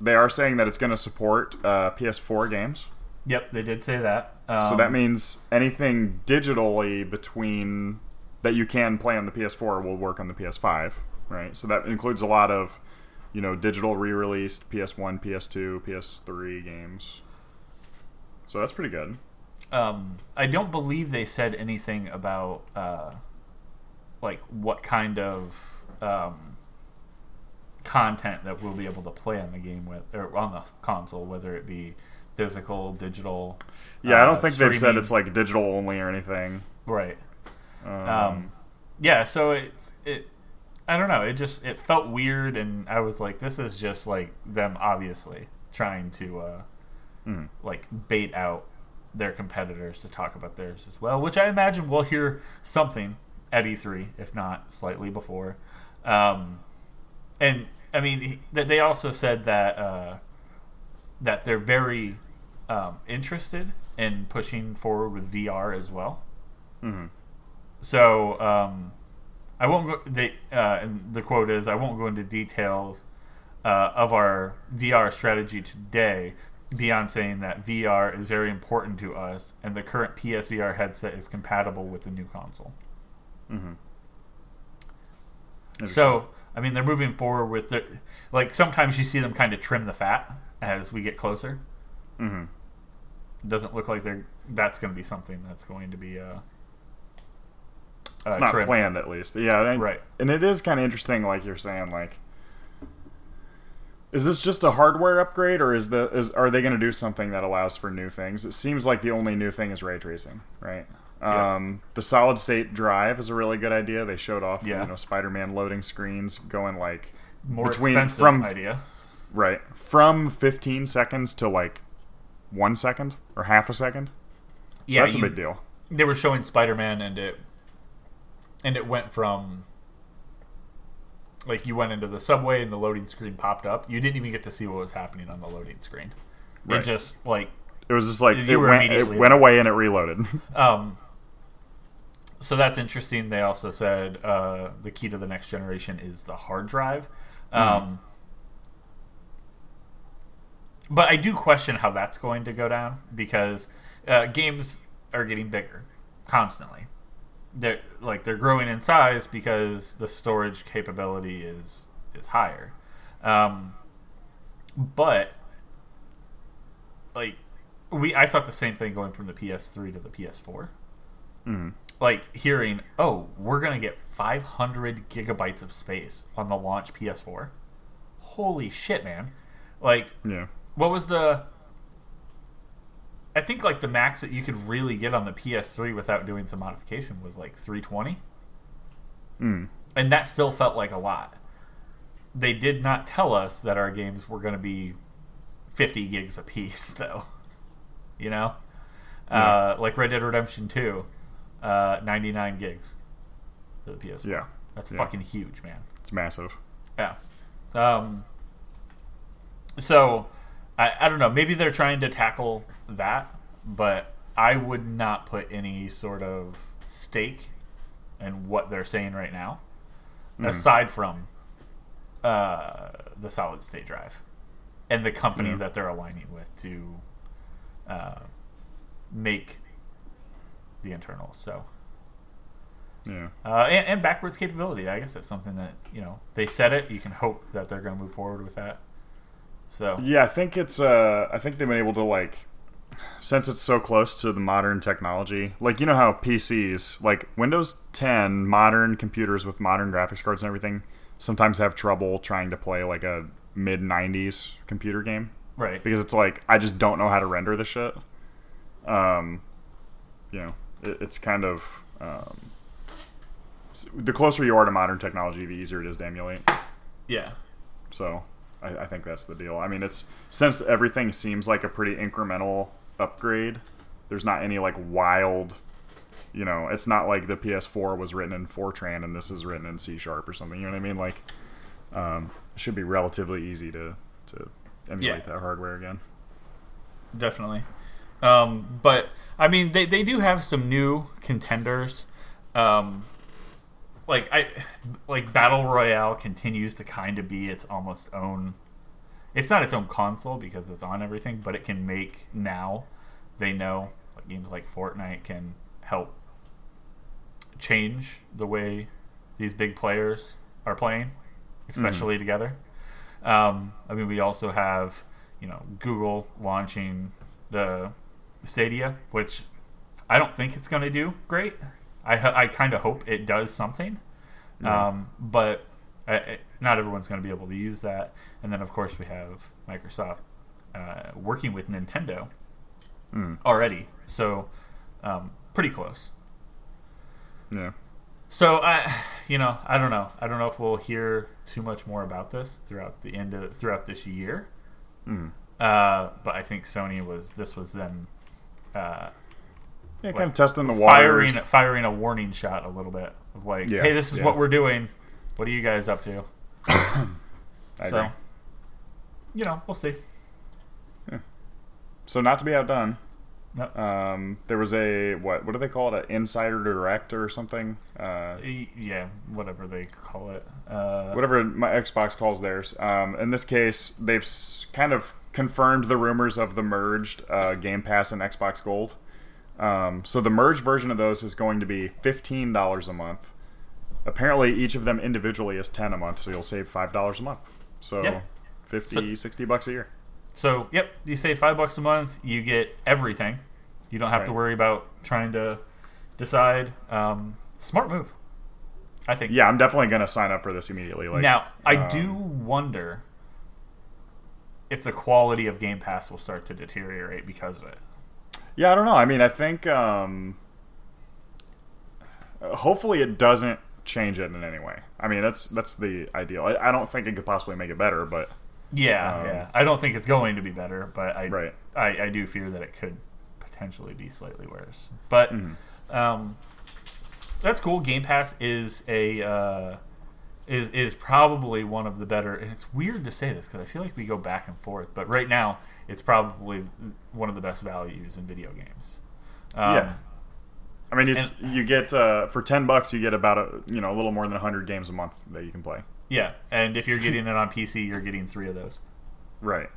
they are saying that it's going to support uh, P S four games. Yep, they did say that. Um, so that means anything digitally between that you can play on the P S four will work on the P S five, right? So that includes a lot of, you know, digital re-released P S one, P S two, P S three games. So that's pretty good. Um, I don't believe they said anything about uh, like what kind of um, content that we'll be able to play on the game with or on the console, whether it be physical, digital. Yeah, uh, I don't think streaming. They've said it's like digital only or anything. Right. Um, um, yeah, so it's it. I don't know. It just it felt weird, and I was like, this is just like them obviously trying to uh, mm. like bait out their competitors to talk about theirs as well. Which I imagine we'll hear something at E three, if not slightly before. Um, and I mean, they also said that. Uh, that they're very um, interested in pushing forward with V R as well. Mm-hmm. So um, I won't go, they, uh, and the quote is, I won't go into details uh, of our V R strategy today beyond saying that V R is very important to us and the current P S V R headset is compatible with the new console. Mm-hmm. So, I mean, they're moving forward with the, like sometimes you see them kind of trim the fat as we get closer. Mm-hmm. It doesn't look like they're that's going to be something that's going to be uh, it's uh, not trimmed. Planned at least. Yeah, and, right. And it is kind of interesting, like you're saying, like, is this just a hardware upgrade, or is the is are they going to do something that allows for new things? It seems like the only new thing is ray tracing, right? Yeah. Um, the solid state drive is a really good idea. They showed off, yeah. you know, Spider-Man loading screens going like more between, expensive from, idea. Right. From fifteen seconds to like one second or half a second. So yeah, that's you, a big deal. They were showing Spider-Man and it and it went from like you went into the subway and the loading screen popped up. You didn't even get to see what was happening on the loading screen. Right. It just like it was just like it went, it went away and it reloaded. Um so that's interesting. They also said uh, the key to the next generation is the hard drive. Um mm-hmm. But I do question how that's going to go down because uh, games are getting bigger constantly. they're like they're growing in size because the storage capability is is higher. Um, but like we, I thought the same thing going from the P S three to the P S four. Mm-hmm. Like hearing, oh, we're gonna get five hundred gigabytes of space on the launch P S four. Holy shit, man! Like, yeah. What was the? I think like the max that you could really get on the P S three without doing some modification was like three twenty. Mm. And that still felt like a lot. They did not tell us that our games were going to be fifty gigs a piece, though. You know? Yeah. Uh, like Red Dead Redemption two, uh, ninety-nine gigs for the P S four. Yeah. That's yeah. fucking huge, man. It's massive. Yeah. Um, so... I, I don't know. Maybe they're trying to tackle that, but I would not put any sort of stake in what they're saying right now, mm. aside from uh, the solid state drive and the company mm. that they're aligning with to uh, make the internal. So, yeah, uh, and, and backwards capability. I guess that's something that, you know, they said it. You can hope that they're going to move forward with that. So. Yeah, I think it's. Uh, I think they've been able to, like, since it's so close to the modern technology. Like, you know how P Cs, like Windows ten, modern computers with modern graphics cards and everything, sometimes have trouble trying to play like a mid nineties computer game, right? Because it's like, I just don't know how to render this shit. Um, you know, it, it's kind of um, the closer you are to modern technology, the easier it is to emulate. Yeah. So. I think that's the deal. I mean, it's since everything seems like a pretty incremental upgrade, there's not any like wild, you know, it's not like the P S four was written in Fortran and this is written in C sharp or something. You know what I mean? Like, um, it should be relatively easy to, to emulate yeah. that hardware again. Definitely. Um, but, I mean, they, they do have some new contenders. Um, Like I, like Battle Royale continues to kind of be its almost own. It's not its own console because it's on everything, but it can make now. They know like games like Fortnite can help change the way these big players are playing, especially mm-hmm. together. Um, I mean, we also have, you know, Google launching the Stadia, which I don't think it's going to do great. I, I kind of hope it does something, yeah. um, but I, I, not everyone's going to be able to use that. And then, of course, we have Microsoft uh, working with Nintendo mm. already, so um, pretty close. Yeah. So I, you know, I don't know. I don't know if we'll hear too much more about this throughout the end of throughout this year. Mm. Uh, but I think Sony was this was them. Uh, Yeah, kind like of testing the waters. Firing, firing a warning shot a little bit. Of like, yeah, hey, this is yeah. what we're doing. What are you guys up to? I so, agree. You know, we'll see. Yeah. So not to be outdone, nope. um, there was a, what What do they call it? An insider direct or something? Uh, yeah, whatever they call it. Uh, whatever my Xbox calls theirs. Um, in this case, they've kind of confirmed the rumors of the merged uh, Game Pass and Xbox Gold. Um, so the merged version of those is going to be fifteen dollars a month. Apparently, each of them individually is ten dollars a month, so you'll save five dollars a month. So yep. fifty, so, sixty bucks a year. So, yep, you save five bucks a month, you get everything. You don't have right. to worry about trying to decide. Um, smart move, I think. Yeah, I'm definitely going to sign up for this immediately. Like, now, I um, do wonder if the quality of Game Pass will start to deteriorate because of it. Yeah, I don't know. I mean, I think um, hopefully it doesn't change it in any way. I mean, that's that's the ideal. I, I don't think it could possibly make it better, but yeah, um, yeah. I don't think it's going to be better, but I, right. I I do fear that it could potentially be slightly worse. But mm-hmm. um, that's cool. Game Pass is a uh, is is probably one of the better. And it's weird to say this because I feel like we go back and forth, but right now. It's probably one of the best values in video games. Um, yeah, I mean, it's and, you get uh, for ten bucks you get about a you know a little more than a hundred games a month that you can play. Yeah, and if you're getting it on P C, you're getting three of those. Right.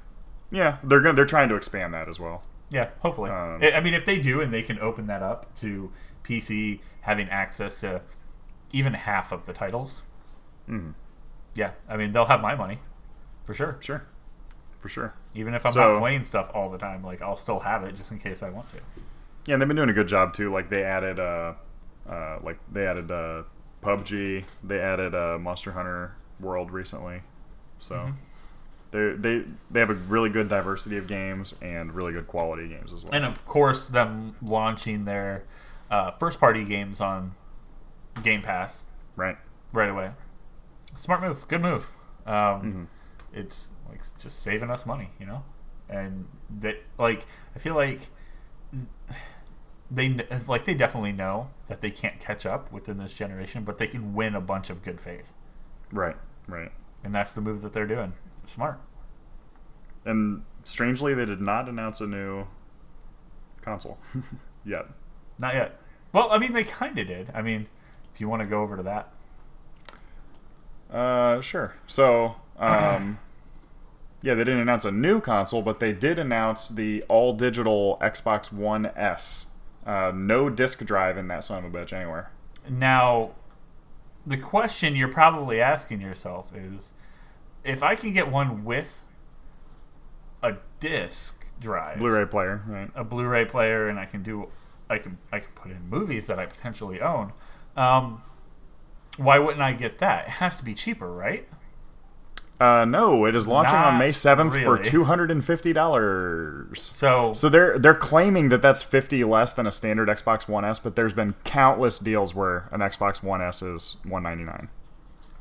Yeah, they're gonna, they're trying to expand that as well. Yeah, hopefully. Um, I mean, if they do and they can open that up to P C having access to even half of the titles, mm-hmm. yeah, I mean, they'll have my money for sure. Sure. For sure. Even if I'm so, not playing stuff all the time, like, I'll still have it just in case I want to. Yeah, and they've been doing a good job, too. Like, they added, uh, uh, like, they added uh, P U B G. They added uh, Monster Hunter World recently. So... Mm-hmm. They they they have a really good diversity of games and really good quality games as well. And of course, them launching their uh, first party games on Game Pass right right away. Smart move, good move. Um, mm-hmm. It's like just saving us money, you know. And that like I feel like they like they definitely know that they can't catch up within this generation, but they can win a bunch of good faith. Right, right. And that's the move that they're doing. Smart. And strangely, they did not announce a new console yet. Not yet. Well, I mean, they kind of did. I mean, if you want to go over to that. Uh, sure. So, um, yeah, they didn't announce a new console, but they did announce the all-digital Xbox One S. Uh, no disc drive in that son of a bitch anywhere. Now, the question you're probably asking yourself is, if I can get one with a disc drive, Blu-ray player, right? A Blu-ray player, and I can do, I can, I can put in movies that I potentially own. Um, why wouldn't I get that? It has to be cheaper, right? Uh, no, it is launching Not on May seventh really. for two hundred fifty dollars. So, so they're they're claiming that that's fifty dollars less than a standard Xbox One S, but there's been countless deals where an Xbox One S is one hundred ninety-nine dollars.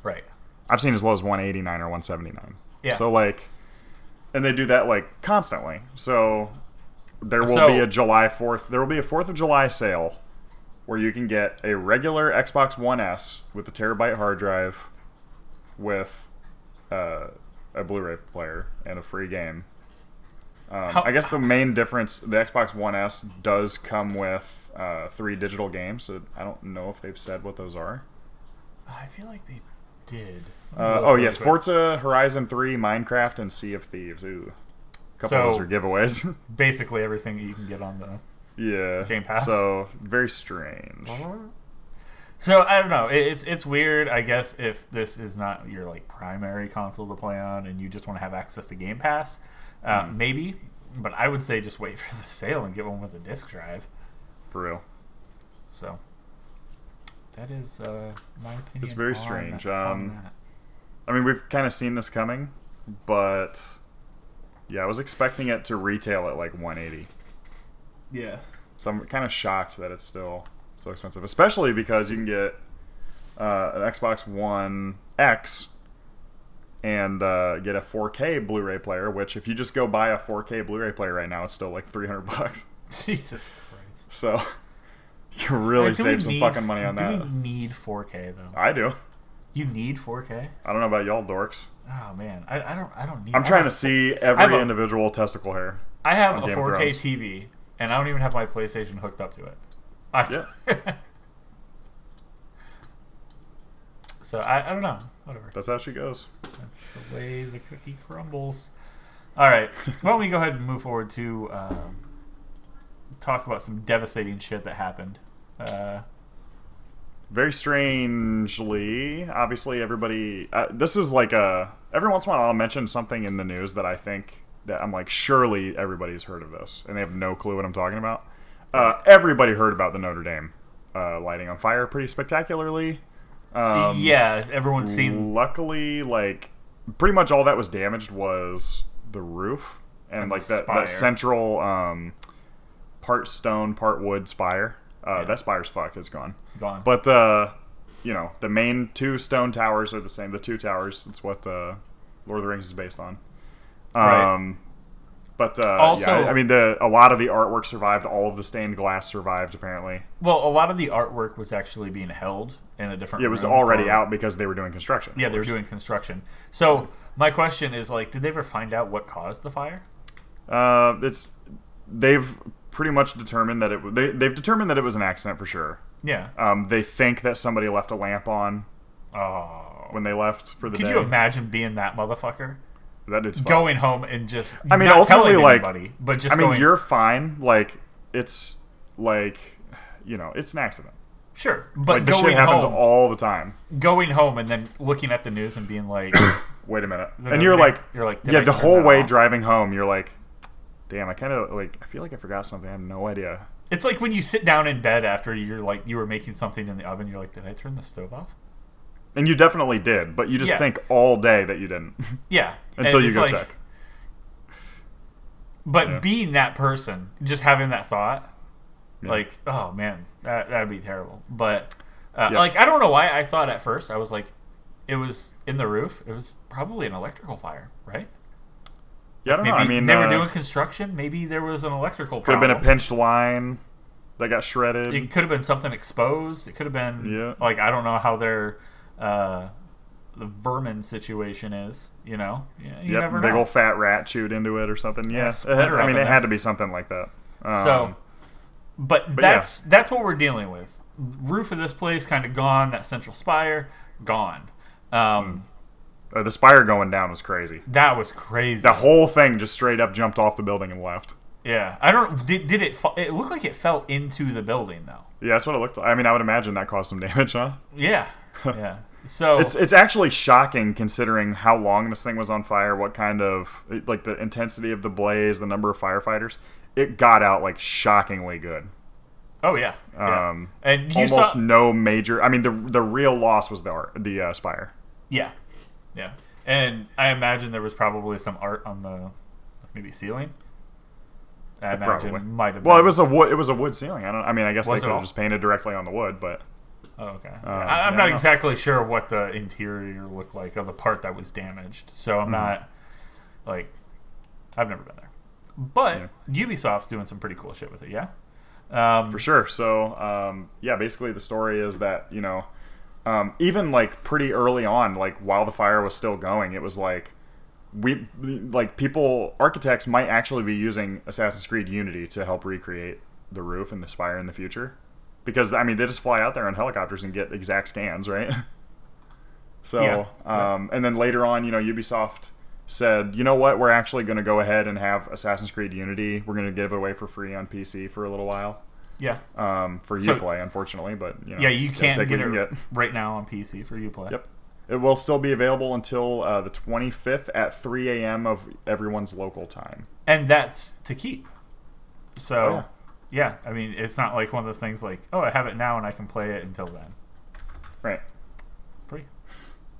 Right. I've seen as low as one hundred eighty-nine dollars or one hundred seventy-nine dollars. Yeah. So like, and they do that like constantly. So there will so, be a July fourth. There will be a fourth of July sale where you can get a regular Xbox One S with a terabyte hard drive, with uh, a Blu-ray player and a free game. Um, how, I guess the main difference, the Xbox One S does come with uh, three digital games. So I don't know if they've said what those are. I feel like they. Did uh, oh yes, Forza Horizon three, Minecraft, and Sea of Thieves. Ooh, a couple so, of those are giveaways. Basically everything you can get on the yeah Game Pass. So very strange. So I don't know. It, it's it's weird. I guess if this is not your like primary console to play on, and you just want to have access to Game Pass, uh, mm. maybe. But I would say just wait for the sale and get one with a disc drive. For real. So. That is uh, my opinion. It's very on, strange. Um, I mean, we've kind of seen this coming, but yeah, I was expecting it to retail at like one hundred eighty dollars. Yeah. So I'm kind of shocked that it's still so expensive, especially because you can get uh, an Xbox One X and uh, get a four K Blu-ray player, which if you just go buy a four K Blu-ray player right now, it's still like three hundred bucks. Jesus Christ. So... You can really like, save some need, fucking money on do that. Do we need four K, though? I do. You need four K? I don't know about y'all dorks. Oh, man. I, I don't I don't need... I'm trying to see every a, individual testicle hair. I have a four K T V, and I don't even have my PlayStation hooked up to it. I, yeah. So, I, I don't know. Whatever. That's how she goes. That's the way the cookie crumbles. All right. Why don't we go ahead and move forward to... Um, talk about some devastating shit that happened. Uh, Very strangely, obviously, everybody... Uh, this is like a... Every once in a while, I'll mention something in the news that I think... that I'm like, surely everybody's heard of this. And they have no clue what I'm talking about. Uh, everybody heard about the Notre Dame uh, lighting on fire pretty spectacularly. Um, yeah, everyone's seen... Luckily, like... Pretty much all that was damaged was the roof. And, and like, that, that central... Um, part stone, part wood spire. Uh, yeah. That spire's fucked. It's gone. Gone. But, uh, you know, the main two stone towers are the same. The two towers. It's what uh, Lord of the Rings is based on. Um, right. But, uh, also, yeah, I mean, the, a lot of the artwork survived. All of the stained glass survived, apparently. Well, a lot of the artwork was actually being held in a different room. It was already out because they were doing construction. Yeah, they were doing construction. So, my question is, like, did they ever find out what caused the fire? Uh, it's... They've... pretty much determined that it they, they've determined that it was an accident for sure. Yeah. Um, they think that somebody left a lamp on oh. when they left for the Could day. Could you imagine being that motherfucker? that dude's fine. Going home and just I mean, not ultimately, telling like, anybody, but just I mean, going, you're fine. Like, it's like, you know, it's an accident. Sure, but like, going this shit happens home, all the time. Going home and then looking at the news and being like, "Wait a minute!" And you're like, "You're like, yeah." The whole way off? Driving home, you're like, "Damn, I kind of like. I feel like I forgot something. I have no idea." It's like when you sit down in bed after you're like you were making something in the oven. You're like, "Did I turn the stove off?" And you definitely did, but you just yeah. think all day that you didn't. Yeah, until and you go like, check. But yeah. being that person, just having that thought. Like, oh man, that that'd be terrible. But uh, yeah. like, I don't know why I thought at first. I was like, it was in the roof. It was probably an electrical fire, right? Yeah, I don't maybe know. I mean, they uh, were doing construction. Maybe there was an electrical. Could problem. Have been a pinched line that got shredded. It could have been something exposed. It could have been yeah. like I don't know how their uh, the vermin situation is. You know, you yep, never know. Big old fat rat chewed into it or something. Yeah, yeah. It had, I mean, it there. Had to be something like that. Um, so. But, but that's yeah. that's what we're dealing with. Roof of this place kind of gone. That central spire gone. Um, uh, the spire going down was crazy. That was crazy. The whole thing just straight up jumped off the building and left. Yeah, I don't. Did, did it? It looked like it fell into the building though. Yeah, that's what it looked like. I mean, I would imagine that caused some damage, huh? Yeah, yeah. So it's it's actually shocking considering how long this thing was on fire. What kind of like the intensity of the blaze, the number of firefighters. It got out like shockingly good. Oh yeah, yeah. Um, and you almost saw... no major. I mean, the the real loss was the art, the uh, spire. Yeah, yeah, and I imagine there was probably some art on the maybe ceiling. I imagine probably. Might have. Well, been. it was a wood. It was a wood ceiling. I don't. I mean, I guess was they could have just painted directly on the wood, but. Oh okay. Uh, I, I'm yeah, not exactly sure what the interior looked like of the part that was damaged, so I'm mm-hmm. not like I've never been there. But yeah. Ubisoft's doing some pretty cool shit with it, yeah? Um, For sure. So, um, yeah, basically the story is that, you know, um, even, like, pretty early on, like, while the fire was still going, it was like, we, like, people, architects might actually be using Assassin's Creed Unity to help recreate the roof and the spire in the future. Because, I mean, they just fly out there on helicopters and get exact scans, right? So, yeah. um, and then later on, you know, Ubisoft... said, you know what, we're actually going to go ahead and have Assassin's Creed Unity. We're going to give it away for free on P C for a little while. Yeah. Um, for so, Uplay, unfortunately, but you know, yeah, you can't get it get. right now on P C for Uplay. Yep. It will still be available until uh, the twenty-fifth at three a.m. of everyone's local time. And that's to keep. So, yeah. yeah, I mean, it's not like one of those things like, oh, I have it now and I can play it until then. Right. Free.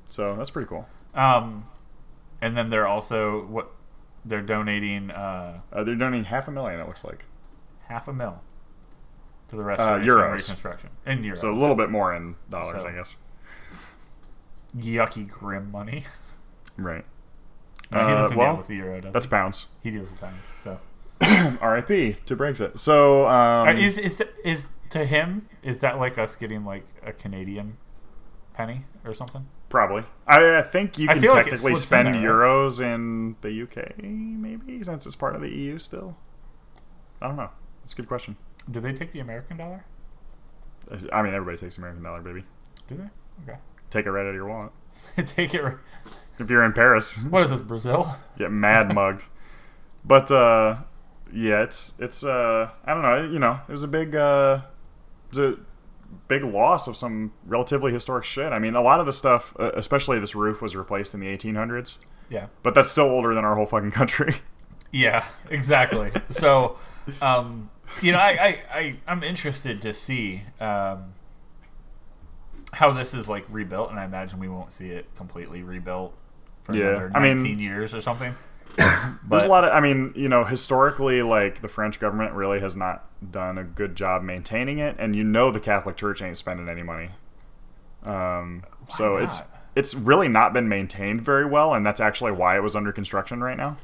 So, that's pretty cool. Um... And then they're also what they're donating. Uh, uh, they're donating half a million. It looks like half a mil to the restoration uh, euros. reconstruction in euros. So a little bit more in dollars, so, I guess. Yucky Grim money, right? No, he doesn't uh, well, deal with the euro. Does that's he? Pounds. He deals with pounds. So R I P to Brexit. So um, is is to, is to him? Is that like us getting like a Canadian penny or something? Probably. I, I think you can technically like spend in there, euros right? in the U K, maybe, since it's part of the E U still. I don't know. That's a good question. Do they take the American dollar? I mean, everybody takes the American dollar, baby. Do they? Okay. Take it right out of your wallet. Take it right. If you're in Paris. What is this, Brazil? Get mad mugged. But, uh, yeah, it's, it's uh, I don't know, you know, it was a big, uh, it was a... big loss of some relatively historic shit. I mean, a lot of the stuff, especially this roof, was replaced in the eighteen hundreds. Yeah. But that's still older than our whole fucking country. Yeah, exactly. So, um, you know, I, I, I, I'm interested to see um, how this is, like, rebuilt, and I imagine we won't see it completely rebuilt for yeah. another nineteen I mean, years or something. But, there's a lot of, I mean, you know, historically, like, the French government really has not done a good job maintaining it, and you know the Catholic Church ain't spending any money. Um, so not? it's it's really not been maintained very well, and that's actually why it was under construction right now.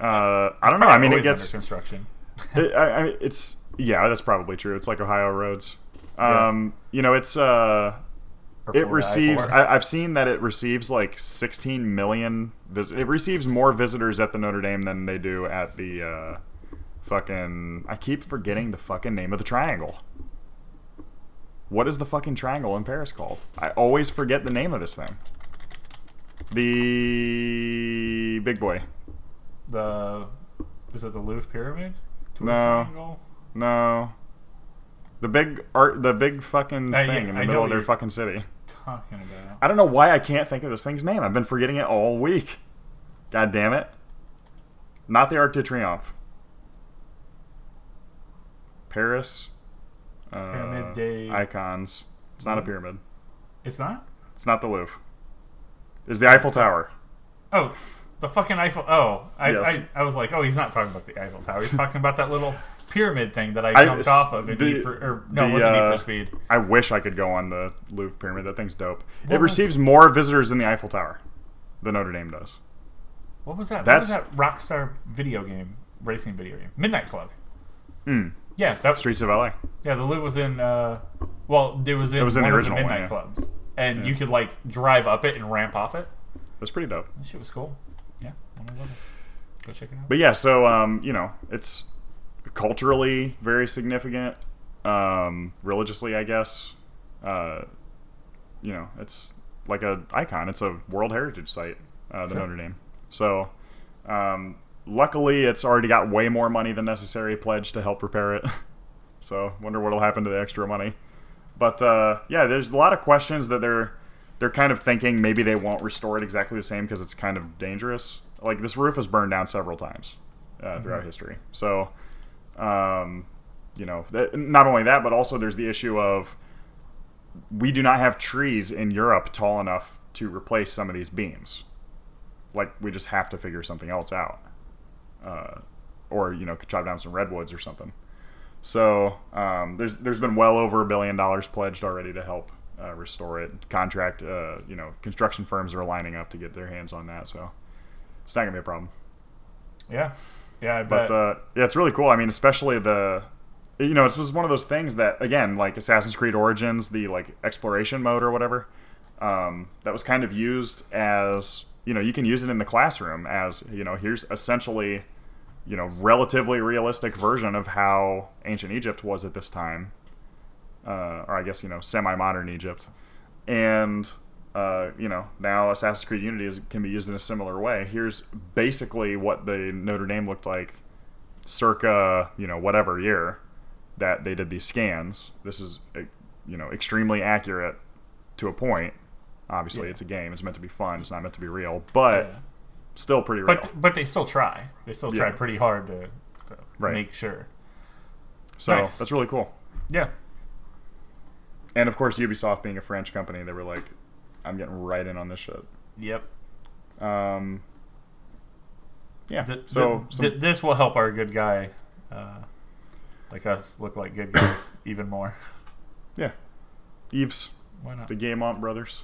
Uh, I don't know. I mean, it gets... under construction. it, I, I, it's... Yeah, that's probably true. It's like Ohio roads. Um, yeah. You know, it's... Uh, It receives. I, I've seen that it receives like sixteen million visitors. It receives more visitors at the Notre Dame than they do at the uh, fucking. I keep forgetting the fucking name of the triangle. What is the fucking triangle in Paris called? I always forget the name of this thing. The big boy. The is it the Louvre pyramid? Twitter no, triangle? no. The big art, the big fucking uh, thing yeah, in the I middle of their fucking city. Talking about. I don't know why I can't think of this thing's name. I've been forgetting it all week. God damn it! Not the Arc de Triomphe. Paris. Uh, pyramid de icons. It's not a pyramid. It's not. It's not the Louvre. It's the Eiffel Tower. Oh, the fucking Eiffel. Oh, I yes. I, I was like, oh, he's not talking about the Eiffel Tower. He's talking about that little pyramid thing that I jumped I, off of. In the, Need for, or, no, the, it wasn't uh, Need for Speed. I wish I could go on the Louvre pyramid. That thing's dope. What it was, receives more visitors than the Eiffel Tower. The Notre Dame does. What was that? That's, what was that Rockstar video game, racing video game? Midnight Club. Mm. Yeah. That, Streets of L A. Yeah, the Louvre was in, uh, well, it was in, it was in one the original of the Midnight one, yeah. Clubs. And yeah. you could, like, drive up it and ramp off it. That's pretty dope. That shit was cool. Yeah. I love this. Go check it out. But yeah, so, um, you know, it's culturally very significant. Um, religiously, I guess. Uh, you know, it's like an icon. It's a World Heritage Site, uh, the sure. Notre Dame. So, um, luckily, it's already got way more money than necessary pledged to help repair it. So, wonder what'll happen to the extra money. But, uh, yeah, there's a lot of questions that they're they're kind of thinking maybe they won't restore it exactly the same because it's kind of dangerous. Like, this roof has burned down several times uh, throughout mm-hmm. history. So, um, you know, that, not only that, but also there's the issue of we do not have trees in Europe tall enough to replace some of these beams. Like, we just have to figure something else out. Uh, or, you know, could chop down some redwoods or something. So um, there's there's been well over a billion dollars pledged already to help uh, restore it. Contract, uh, you know, construction firms are lining up to get their hands on that. So it's not going to be a problem. Yeah. Yeah, I bet. But uh, yeah, it's really cool. I mean, especially the, you know, it was one of those things that, again, like Assassin's Creed Origins, the like exploration mode or whatever, um, that was kind of used as, you know, you can use it in the classroom as, you know, here's essentially, you know, relatively realistic version of how ancient Egypt was at this time. Uh, or I guess, you know, semi-modern Egypt. And, uh, you know, now Assassin's Creed Unity is, can be used in a similar way. Here's basically what the Notre Dame looked like circa, you know, whatever year that they did these scans. This is, you know, extremely accurate to a point. Obviously, yeah. It's a game. It's meant to be fun. It's not meant to be real, but yeah. still pretty real. But but they still try. They still try yeah. pretty hard to, to right. make sure. So nice. That's really cool. Yeah. And of course, Ubisoft being a French company, they were like, "I'm getting right in on this shit." Yep. Um. Yeah. The, so the, some... th- this will help our good guy, uh, like us, look like good guys even more. Yeah. Eves. Why not? The Gameomp brothers.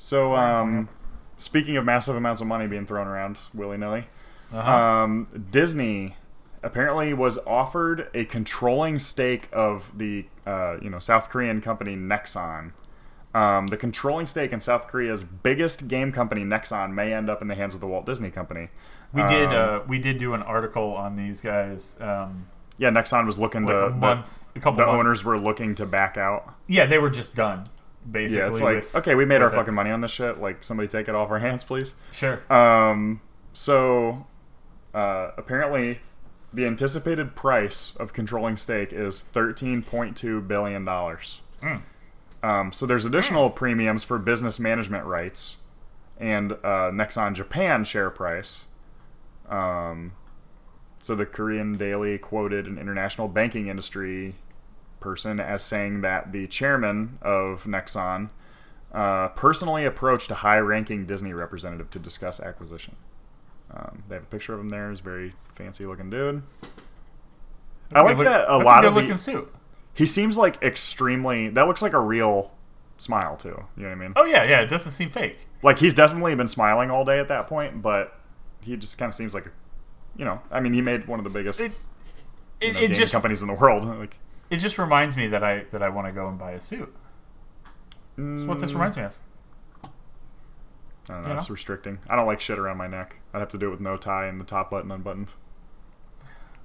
So, um, speaking of massive amounts of money being thrown around willy-nilly, uh-huh. um, Disney apparently was offered a controlling stake of the uh, you know South Korean company Nexon. Um, the controlling stake in South Korea's biggest game company, Nexon, may end up in the hands of the Walt Disney Company. We um, did uh, we did do an article on these guys. Um, yeah, Nexon was looking like to a month, the, a couple the months. Owners were looking to back out. Yeah, they were just done. Basically, yeah, it's like, with, okay, we made our it. fucking money on this shit. Like, somebody take it off our hands, please. Sure. Um, so, uh, apparently, the anticipated price of controlling stake is thirteen point two billion dollars. Mm. Um, so there's additional mm. premiums for business management rights and uh, Nexon Japan share price. Um, so the Korean Daily quoted an international banking industry person as saying that the chairman of Nexon uh, personally approached a high-ranking Disney representative to discuss acquisition. Um, they have a picture of him there. He's a very fancy-looking dude. That's I like look, that a lot a of the... That's a good-looking suit. He seems like extremely... That looks like a real smile, too. You know what I mean? Oh, yeah, yeah. It doesn't seem fake. Like, he's definitely been smiling all day at that point, but he just kind of seems like a... You know, I mean, he made one of the biggest it, it, you know, it game just, companies in the world. Like... It just reminds me that I that I want to go and buy a suit. That's what this reminds me of. I don't know, you it's know? restricting. I don't like shit around my neck. I'd have to do it with no tie and the top button unbuttoned.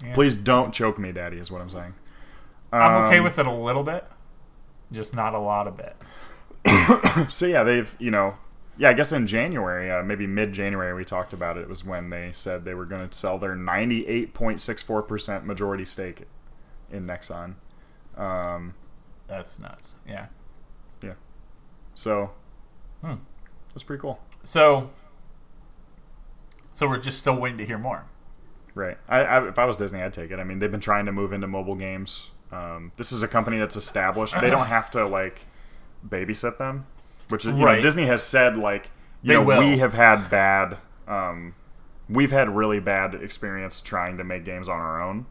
Yeah. Please don't choke me, Daddy, is what I'm saying. Um, I'm okay with it a little bit. Just not a lot of it. So yeah, they've, you know, yeah, I guess in January, uh, maybe mid-January, we talked about it. It was when they said they were going to sell their ninety-eight point six four percent majority stake in Nexon. Um, That's nuts. Yeah. Yeah. So, hmm. that's pretty cool. So, so we're just still waiting to hear more. Right. I, I, if I was Disney, I'd take it. I mean, they've been trying to move into mobile games. Um, this is a company that's established. They don't have to, like, babysit them. Which is, you right. know, Disney has said, like, you know, we have had bad, um, we've had really bad experience trying to make games on our own.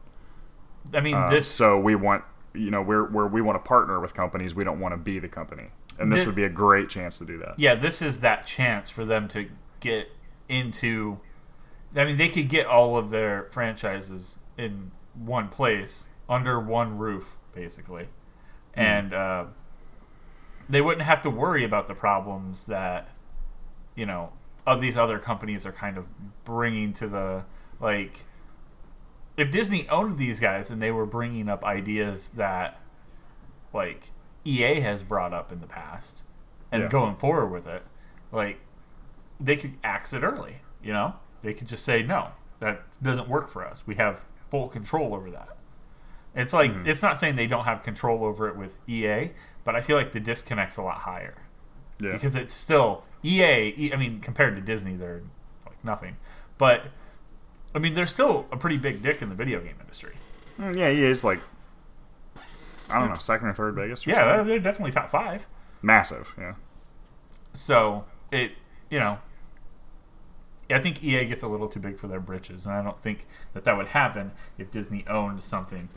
I mean, uh, this. So we want, you know, we're, we're we want to partner with companies. We don't want to be the company, and this, this would be a great chance to do that. Yeah, this is that chance for them to get into. I mean, they could get all of their franchises in one place under one roof, basically, mm. and. Uh, They wouldn't have to worry about the problems that, you know, of these other companies are kind of bringing to the, like, if Disney owned these guys and they were bringing up ideas that, like, E A has brought up in the past and yeah. going forward with it, like, they could axe it early, you know? They could just say, no, that doesn't work for us. We have full control over that. It's like mm-hmm. it's not saying they don't have control over it with E A, but I feel like the disconnect's a lot higher. Yeah. Because it's still E A, I mean, compared to Disney, they're like nothing. But I mean, they're still a pretty big dick in the video game industry. Mm, yeah, E A's like I don't know, second or third biggest. Or yeah, something. They're definitely top five. Massive, yeah. So it, you know, I think E A gets a little too big for their britches, and I don't think that that would happen if Disney owned something.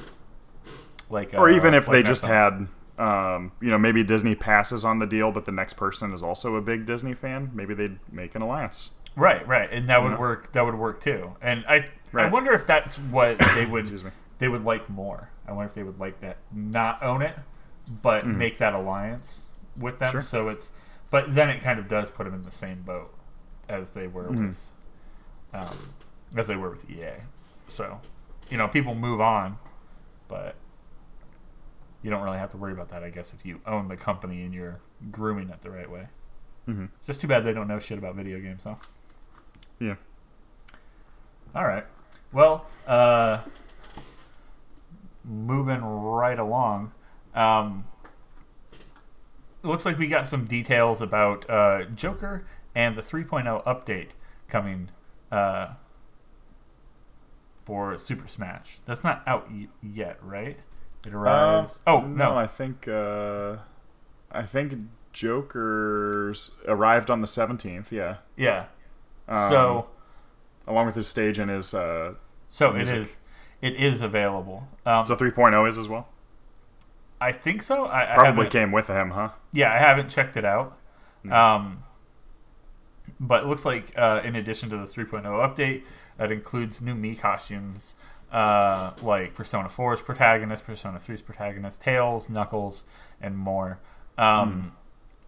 Like, or uh, even if like they just had, um, you know, maybe Disney passes on the deal, but the next person is also a big Disney fan. Maybe they'd make an alliance. Right, right, and that you would know? work. That would work too. And I, right. I wonder if that's what they would. Excuse me. They would like more. I wonder if they would like that, not own it, but mm-hmm. make that alliance with them. Sure. So it's, but then it kind of does put them in the same boat as they were mm-hmm. with, um, as they were with E A. So, you know, people move on, but. You don't really have to worry about that, I guess, if you own the company and you're grooming it the right way. Mm-hmm. It's just too bad they don't know shit about video games, though. Yeah. All right. Well, uh, moving right along. Um, looks like we got some details about uh, Joker and the three point oh update coming uh, for Super Smash. That's not out y- yet, right? It arrives. Uh, oh no! no I think uh, I think Joker's arrived on the seventeenth. Yeah. Yeah. Um, so, along with his stage and his. Uh, so music. it is. It is available. Um, so three point oh is as well. I think so. I, I probably came with him, huh? Yeah, I haven't checked it out. No. Um, but it looks like uh, in addition to the three point oh update, that includes new Mii costumes. Uh, like Persona four's protagonist, Persona three's protagonist, Tails, Knuckles, and more. Um,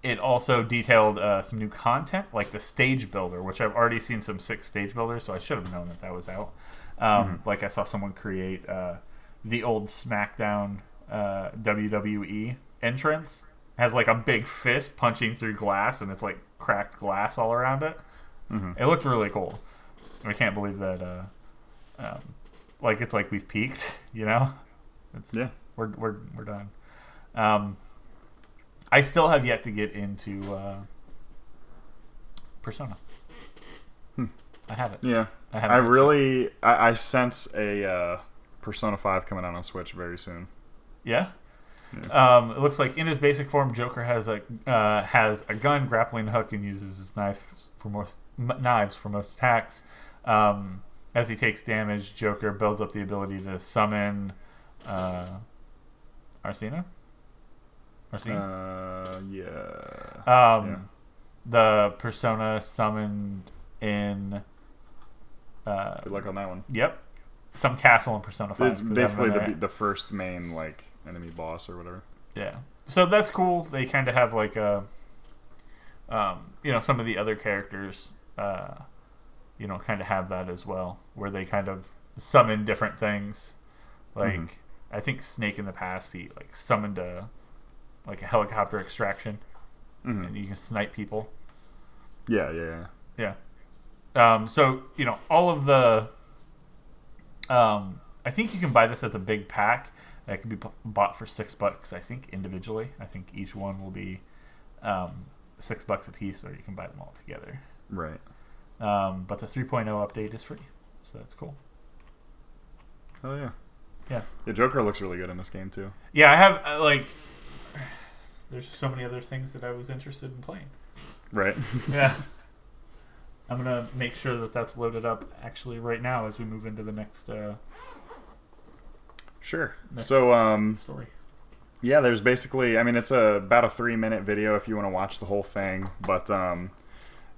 mm. It also detailed uh, some new content, like the stage builder, which I've already seen some sick stage builders, so I should have known that that was out. Um, mm. Like I saw someone create uh, the old SmackDown uh, W W E entrance. It has like a big fist punching through glass, and it's like cracked glass all around it. Mm-hmm. It looked really cool. I can't believe that... Uh, um, Like it's like we've peaked, you know. It's, yeah, we're we're we're done. Um, I still have yet to get into uh, Persona. Hmm. I haven't. Yeah, I haven't. I really, I, I sense a uh, Persona five coming out on Switch very soon. Yeah. yeah. Um, it looks like in his basic form, Joker has a uh, has a gun, grappling hook, and uses his knife for most m- knives for most attacks. Um, As he takes damage, Joker builds up the ability to summon uh, Arsena? Arsena? Uh, yeah. Um, yeah. The persona summoned in... Uh, Good luck on that one. Yep. Some castle in Persona five. It's basically the, the first main like enemy boss or whatever. Yeah. So that's cool. They kind of have like a... Um, you know, some of the other characters... Uh, you know, kind of have that as well, where they kind of summon different things. Like, mm-hmm. I think Snake in the past, he, like, summoned a, like, a helicopter extraction. mm-hmm. and you can snipe people. Yeah, yeah, yeah. Yeah. Um, so, you know, all of the... Um, I think you can buy this as a big pack. That can be b- bought for six bucks, I think, individually. I think each one will be um, six bucks a piece, or you can buy them all together. Right. Um, but the three point oh update is free, so that's cool. Oh, yeah. Yeah. The Joker looks really good in this game, too. Yeah, I have, like... There's just so many other things that I was interested in playing. Right. Yeah. I'm going to make sure that that's loaded up actually right now as we move into the next uh Sure. Next so um story. Yeah, there's basically, I mean, it's a, about a three minute video if you want to watch the whole thing, but um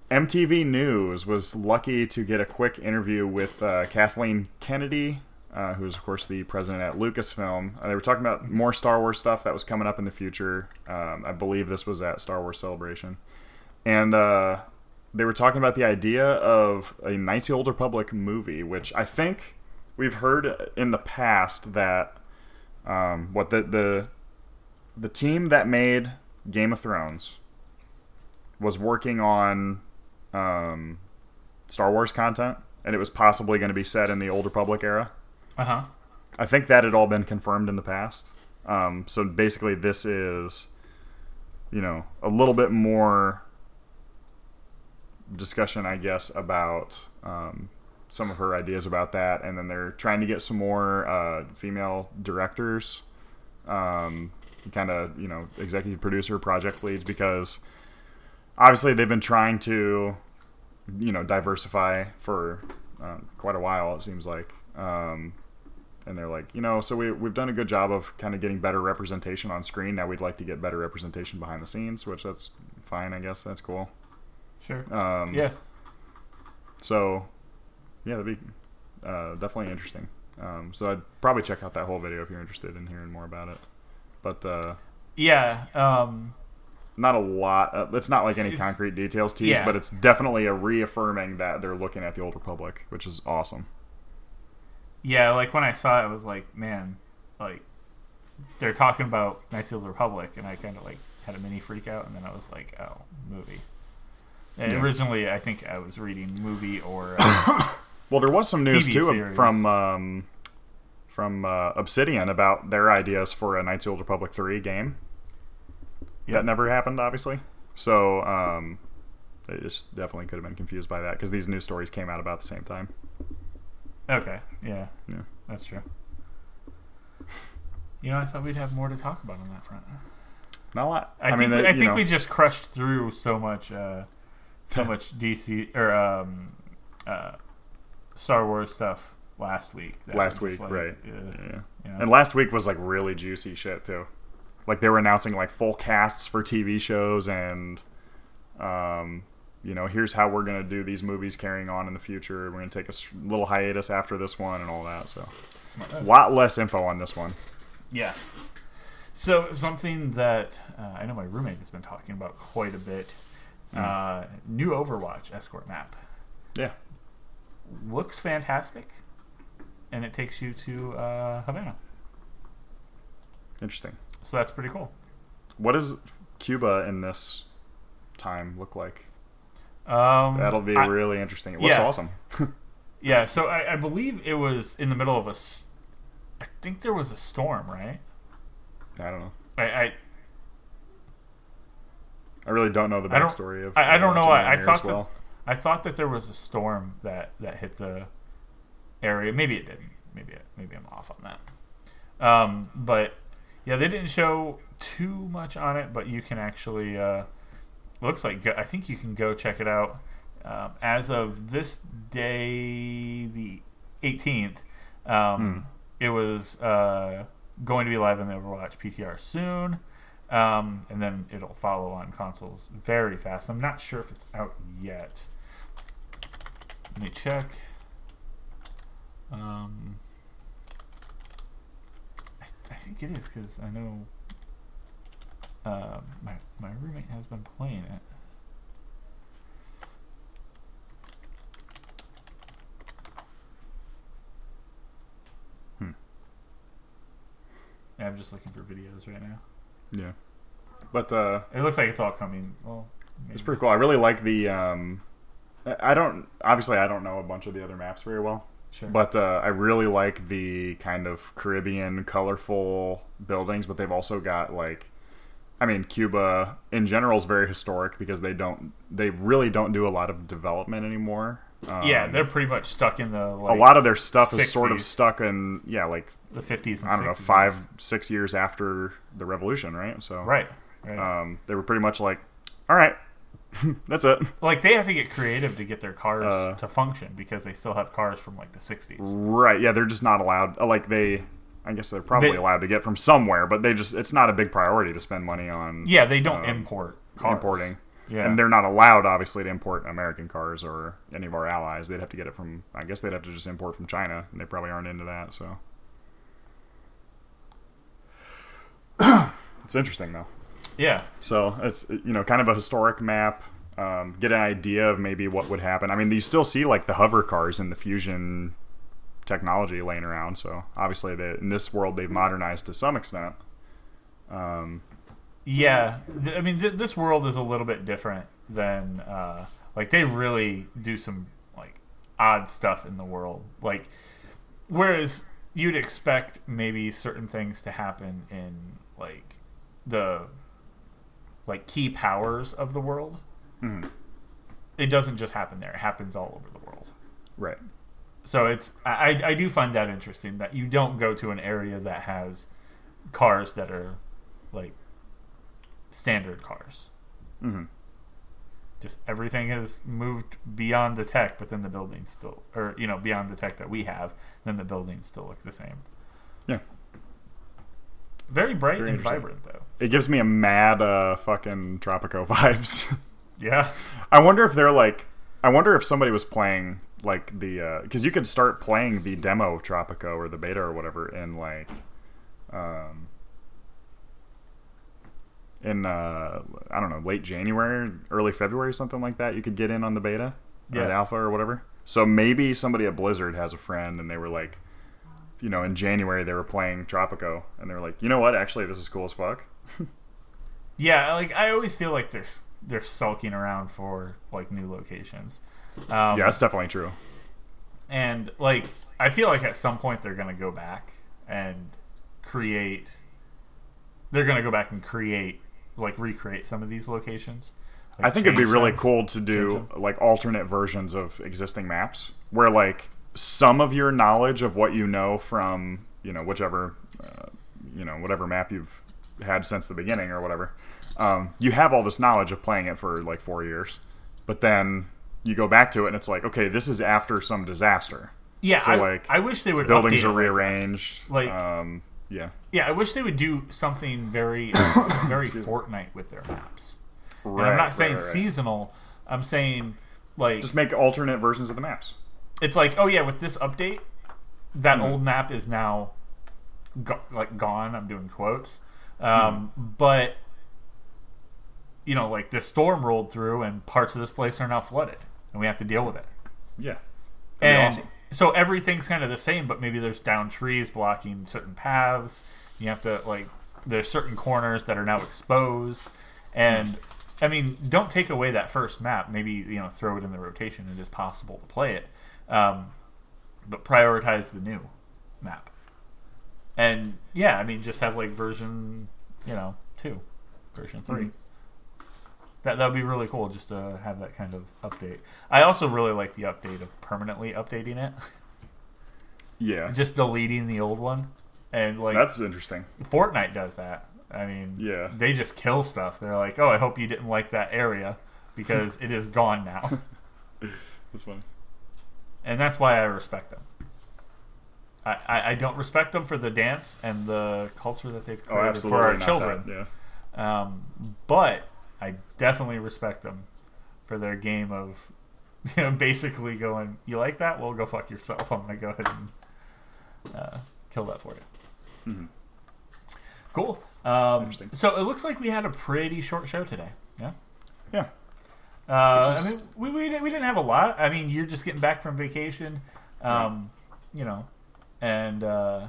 M T V News was lucky to get a quick interview with uh, Kathleen Kennedy, uh, who's of course the president at Lucasfilm. Uh, they were talking about more Star Wars stuff that was coming up in the future. Um, I believe this was at Star Wars Celebration. And uh, they were talking about the idea of a Knights of the Old Republic movie, which I think we've heard in the past that um, what the, the the team that made Game of Thrones was working on um, Star Wars content, and it was possibly going to be set in the Old Republic era. Uh-huh. I think that had all been confirmed in the past. Um, so basically this is, you know, a little bit more discussion, I guess, about um, some of her ideas about that. And then they're trying to get some more uh, female directors, um, kind of, you know, executive producer, project leads, because obviously they've been trying to, you know, diversify for uh, quite a while, it seems like. Um, and they're like, you know, so we, we've done a good job of kind of getting better representation on screen. Now we'd like to get better representation behind the scenes, which that's fine, I guess. That's cool. Sure. Um, yeah. So, yeah, that'd be uh, definitely interesting. Um, so I'd probably check out that whole video if you're interested in hearing more about it. But, uh... yeah, um... not a lot. Uh, it's not like any it's, concrete details teased, yeah. But it's definitely a reaffirming that they're looking at the Old Republic, which is awesome. Yeah, like when I saw it, I was like, man, like they're talking about Knights of the Republic, and I kind of like had a mini freak out, and then I was like, oh, movie. And yeah. Originally, I think I was reading movie or uh, well, there was some news T V too series. from um, from uh, Obsidian about their ideas for a Knights of the Old Republic three game. That never happened, obviously. So um, they just definitely could have been confused by that because these news stories came out about the same time. Okay, yeah, yeah, that's true. You know, I thought we'd have more to talk about on that front. Not a lot. I, I think mean, they, I think know. we just crushed through so much, uh, so much D C or um, uh, Star Wars stuff last week. That last week, like, right? Uh, yeah, you know. And last week was like really juicy shit too. Like, they were announcing, like, full casts for T V shows and, um, you know, here's how we're going to do these movies carrying on in the future. We're going to take a little hiatus after this one and all that. So, a lot less info on this one. Yeah. So, something that uh, I know my roommate has been talking about quite a bit. Mm. Uh, new Overwatch escort map. Yeah. Looks fantastic. And it takes you to uh, Havana. Interesting. So that's pretty cool. What does Cuba in this time look like? Um, That'll be I, really interesting. It looks yeah. awesome. yeah, so I, I believe it was in the middle of a... I think there was a storm, right? I don't know. I I, I really don't know the backstory of... I, I don't know why. I, I thought that, well. I thought that there was a storm that, that hit the area. Maybe it didn't. Maybe, it, maybe I'm off on that. Um, but... Yeah, they didn't show too much on it, but you can actually, uh, looks like, go, I think you can go check it out. Um, as of this day, the eighteenth, um, hmm. it was uh, going to be live in the Overwatch P T R soon, um, and then it'll follow on consoles very fast. I'm not sure if it's out yet. Let me check. Um... I think it is because I know uh, my my roommate has been playing it. Hmm. Yeah, I'm just looking for videos right now. Yeah. But uh, it looks like it's all coming. Well, maybe. It's pretty cool. I really like the. Um, I don't obviously I don't know a bunch of the other maps very well. Sure. But uh, I really like the kind of Caribbean colorful buildings, but they've also got like, I mean, Cuba in general is very historic because they don't they really don't do a lot of development anymore. Um, yeah, they're pretty much stuck in the like, a lot of their stuff sixties. Is sort of stuck in yeah like the fifties and I don't sixties. Know five six years after the revolution, right? So right, right. Um, they were pretty much like, all right. That's it. Like, they have to get creative to get their cars uh, to function because they still have cars from, like, the sixties. Right, yeah, they're just not allowed. Like, they, I guess they're probably they, allowed to get from somewhere, but they just, it's not a big priority to spend money on. Yeah, they don't um, import cars. Importing. Yeah. And they're not allowed, obviously, to import American cars or any of our allies. They'd have to get it from, I guess they'd have to just import from China, and they probably aren't into that, so. It's interesting, though. Yeah. So it's, you know, kind of a historic map. Um, get an idea of maybe what would happen. I mean, you still see like the hover cars and the fusion technology laying around. So obviously, they, in this world, they've modernized to some extent. Um, yeah. I mean, th- this world is a little bit different than uh, like they really do some like odd stuff in the world. Like, whereas you'd expect maybe certain things to happen in like the like key powers of the world. Mm-hmm. It doesn't just happen there. It happens all over the world. Right. So it's, I, I do find that interesting that you don't go to an area that has cars that are like standard cars. Mm-hmm. Just everything is moved beyond the tech, but then the buildings still, or, you know, beyond the tech that we have, then the buildings still look the same. Yeah. Very bright Very and vibrant, though. It gives me a mad uh, fucking Tropico vibes. Yeah. I wonder if they're like... I wonder if somebody was playing, like, the... Because uh, you could start playing the demo of Tropico or the beta or whatever in, like... um, in, uh, I don't know, late January, early February, something like that. You could get in on the beta yeah. or the alpha or whatever. So maybe somebody at Blizzard has a friend and they were like... you know, in January they were playing Tropico and they were like, you know what, actually this is cool as fuck. Yeah, like I always feel like they're they're sulking around for like new locations. Um, yeah, that's definitely true. And like I feel like at some point they're gonna go back and create they're gonna go back and create like recreate some of these locations. Like, I think it'd be really things. cool to do like alternate versions of existing maps where like some of your knowledge of what you know from, you know, whichever, uh, you know, whatever map you've had since the beginning or whatever, um, you have all this knowledge of playing it for like four years, but then you go back to it and it's like, okay, this is after some disaster. Yeah, so I, like I wish they would buildings are rearranged. Like, um, yeah, yeah, I wish they would do something very, very Fortnite with their maps. Right, and I'm not saying right, right. seasonal. I'm saying like just make alternate versions of the maps. It's like, oh yeah, with this update, that mm-hmm. old map is now go- like gone. I'm doing quotes, um, mm-hmm. but you know, like this storm rolled through and parts of this place are now flooded, and we have to deal with it. Yeah, and awesome. So everything's kind of the same, but maybe there's down trees blocking certain paths. You have to like there's certain corners that are now exposed, and mm-hmm. I mean, don't take away that first map. Maybe you know, throw it in the rotation. It is possible to play it. Um, but prioritize the new map. And yeah, I mean, just have like version, you know, two, version three. Mm-hmm. That that would be really cool just to have that kind of update. I also really like the update of permanently updating it. Yeah. Just deleting the old one. And like that's interesting. Fortnite does that. I mean, yeah. They just kill stuff. They're like, oh, I hope you didn't like that area because it is gone now. That's funny. And that's why I respect them. I, I, I don't respect them for the dance and the culture that they've created oh, for our children. That, yeah. Um, but I definitely respect them for their game of, you know, basically going, you like that? Well, go fuck yourself. I'm going to go ahead and uh, kill that for you. Mm-hmm. Cool. Um, so it looks like we had a pretty short show today. Yeah? Yeah. Uh, just, I mean, we we didn't, we didn't have a lot. I mean, you're just getting back from vacation, um, right. you know, and uh,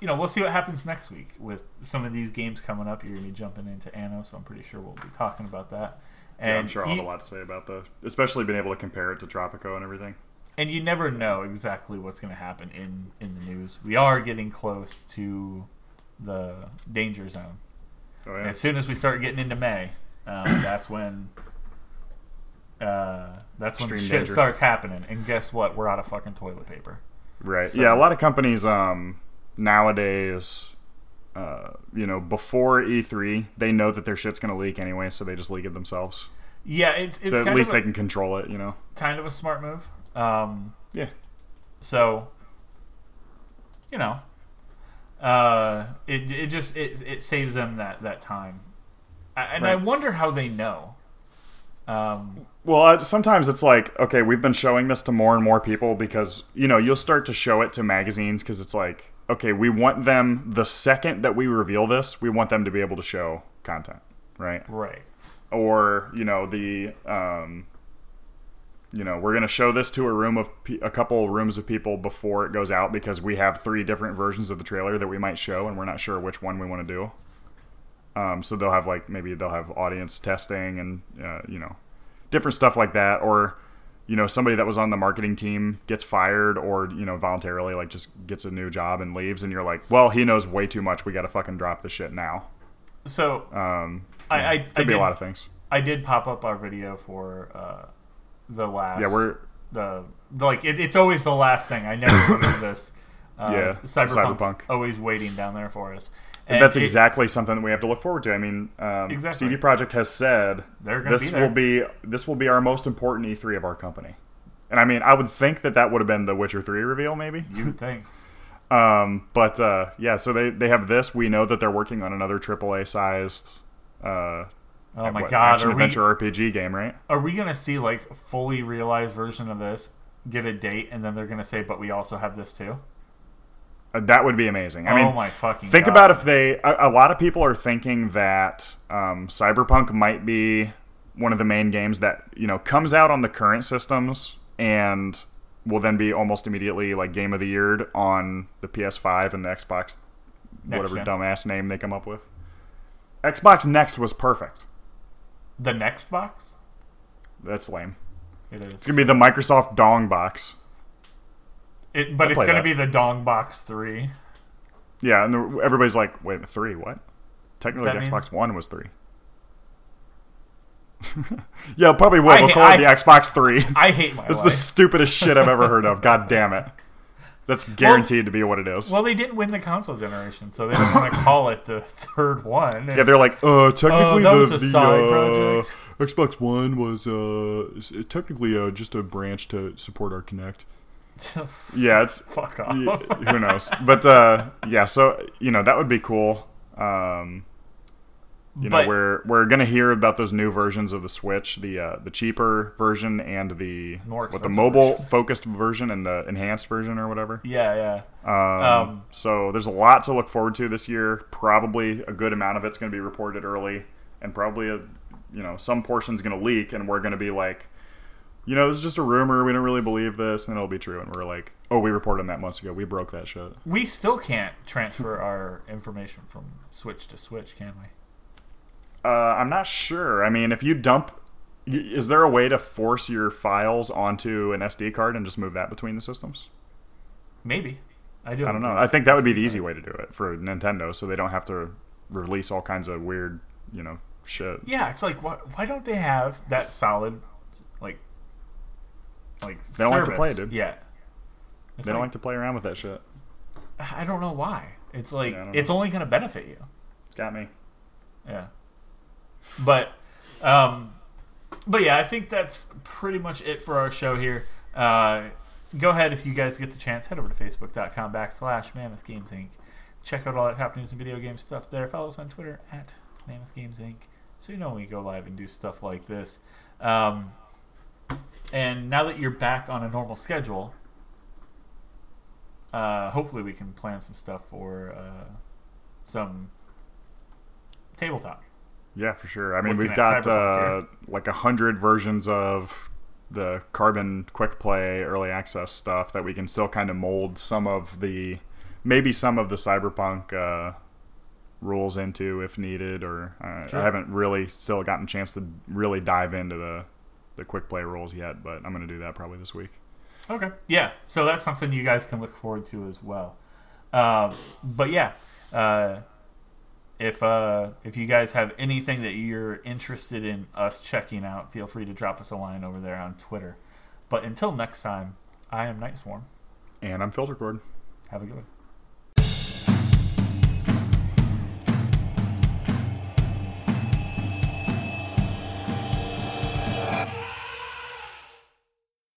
you know, we'll see what happens next week with some of these games coming up. You're going to be jumping into Anno, so I'm pretty sure we'll be talking about that. And yeah, I'm sure I'll you, have a lot to say about that, especially being able to compare it to Tropico and everything. And you never know exactly what's going to happen in, in the news. We are getting close to the danger zone. Oh, yeah. As soon as we start getting into May, um, that's when uh, that's when shit danger. starts happening. And guess what? We're out of fucking toilet paper. Right. So, yeah, a lot of companies um, nowadays... Uh, you know, before E three, they know that their shit's going to leak anyway, so they just leak it themselves. Yeah, it's, it's so at kind least of a, they can control it. You know, kind of a smart move. Um, yeah. So, you know, uh, it it just it it saves them that that time, I, and right. I wonder how they know. Um, well, uh, sometimes it's like, okay, we've been showing this to more and more people because you know you'll start to show it to magazines because it's like, okay, we want them, the second that we reveal this, we want them to be able to show content, right? Right. Or, you know, the, um, you know, we're going to show this to a room of, pe- a couple rooms of people before it goes out because we have three different versions of the trailer that we might show and we're not sure which one we want to do. Um, so they'll have like, maybe they'll have audience testing and, uh, you know, different stuff like that. Or, you know, somebody that was on the marketing team gets fired or, you know, voluntarily, like, just gets a new job and leaves. And you're like, well, he knows way too much. We got to fucking drop this shit now. So, um, I, yeah, I, could I be did, a lot of things. I did pop up our video for uh, the last. Yeah, we're. The, the like, it, it's always the last thing. I never remember this. Uh, yeah, Cyberpunk's Cyberpunk. Always waiting down there for us. And, and that's it, exactly something that we have to look forward to. I mean, um, exactly. C D Projekt has said this be will be this will be our most important E three of our company. And I mean, I would think that that would have been the Witcher three reveal, maybe. You would think. um, but uh, yeah, so they, they have this. We know that they're working on another triple A sized uh, oh my what, God. action adventure R P G game, right? Are we going to see like fully realized version of this, get a date, and then they're going to say, but we also have this too? That would be amazing. I mean, oh my fucking think God. about if they... A, a lot of people are thinking that um, Cyberpunk might be one of the main games that, you know, comes out on the current systems and will then be almost immediately, like, Game of the Year on the P S five and the Xbox, whatever Next dumbass name they come up with. Xbox Next was perfect. The Next Box? That's lame. It is. It's going to be the Microsoft Dong Box. It, but I'll it's going to be the Dong Box three. Yeah, and everybody's like, wait, three, what? Technically, that Xbox means... One was three. yeah, probably will. I we'll ha- call I it the ha- Xbox three. I hate my life. It's the stupidest shit I've ever heard of. God damn it. That's guaranteed well, to be what it is. Well, they didn't win the console generation, so they didn't want to call it the third one. It's, yeah, they're like, uh, technically oh, the, the uh, Xbox One was uh, technically uh, just a branch to support our Kinect. yeah, it's fuck off. Who knows? But uh, yeah, so you know that would be cool. Um, you but, know, we're we're gonna hear about those new versions of the Switch, the uh, the cheaper version and the what the mobile version. focused version and the enhanced version or whatever. Yeah, yeah. Um, um, so there's a lot to look forward to this year. Probably a good amount of it's gonna be reported early, and probably a you know some portion's gonna leak, and we're gonna be like, you know, this is just a rumor. We don't really believe this, and it'll be true. And we're like, oh, we reported on that months ago. We broke that shit. We still can't transfer our information from Switch to Switch, can we? Uh, I'm not sure. I mean, if you dump... Is there a way to force your files onto an S D card and just move that between the systems? Maybe. I, do I don't know. I think that would be the easy way to do it for Nintendo, so they don't have to release all kinds of weird, you know, shit. Yeah, it's like, why, why don't they have that solid... Like they don't service. like to play, dude. Yeah, it's they like, don't like to play around with that shit. I don't know why. It's like yeah, it's know. only going to benefit you. It's got me. Yeah, but, um, but yeah, I think that's pretty much it for our show here. Uh, go ahead if you guys get the chance. Head over to facebook.com backslash Mammoth Games Inc. Check out all that top news and video game stuff there. Follow us on Twitter at Mammoth Games Inc. So you know when we go live and do stuff like this. Um, And now that you're back on a normal schedule, uh, hopefully we can plan some stuff for uh, some tabletop. Yeah, for sure. I mean, Looking we've got uh, like a hundred versions of the Carbon Quick Play Early Access stuff that we can still kind of mold some of the maybe some of the Cyberpunk uh, rules into if needed, or uh, sure. I haven't really still gotten a chance to really dive into the the quick play rules yet, but I'm going to do that probably this week. Okay, yeah. So that's something you guys can look forward to as well. Uh, but yeah, uh, if uh, if you guys have anything that you're interested in us checking out, feel free to drop us a line over there on Twitter. But until next time, I am Night Swarm. And I'm Filter Cord. Have a good one.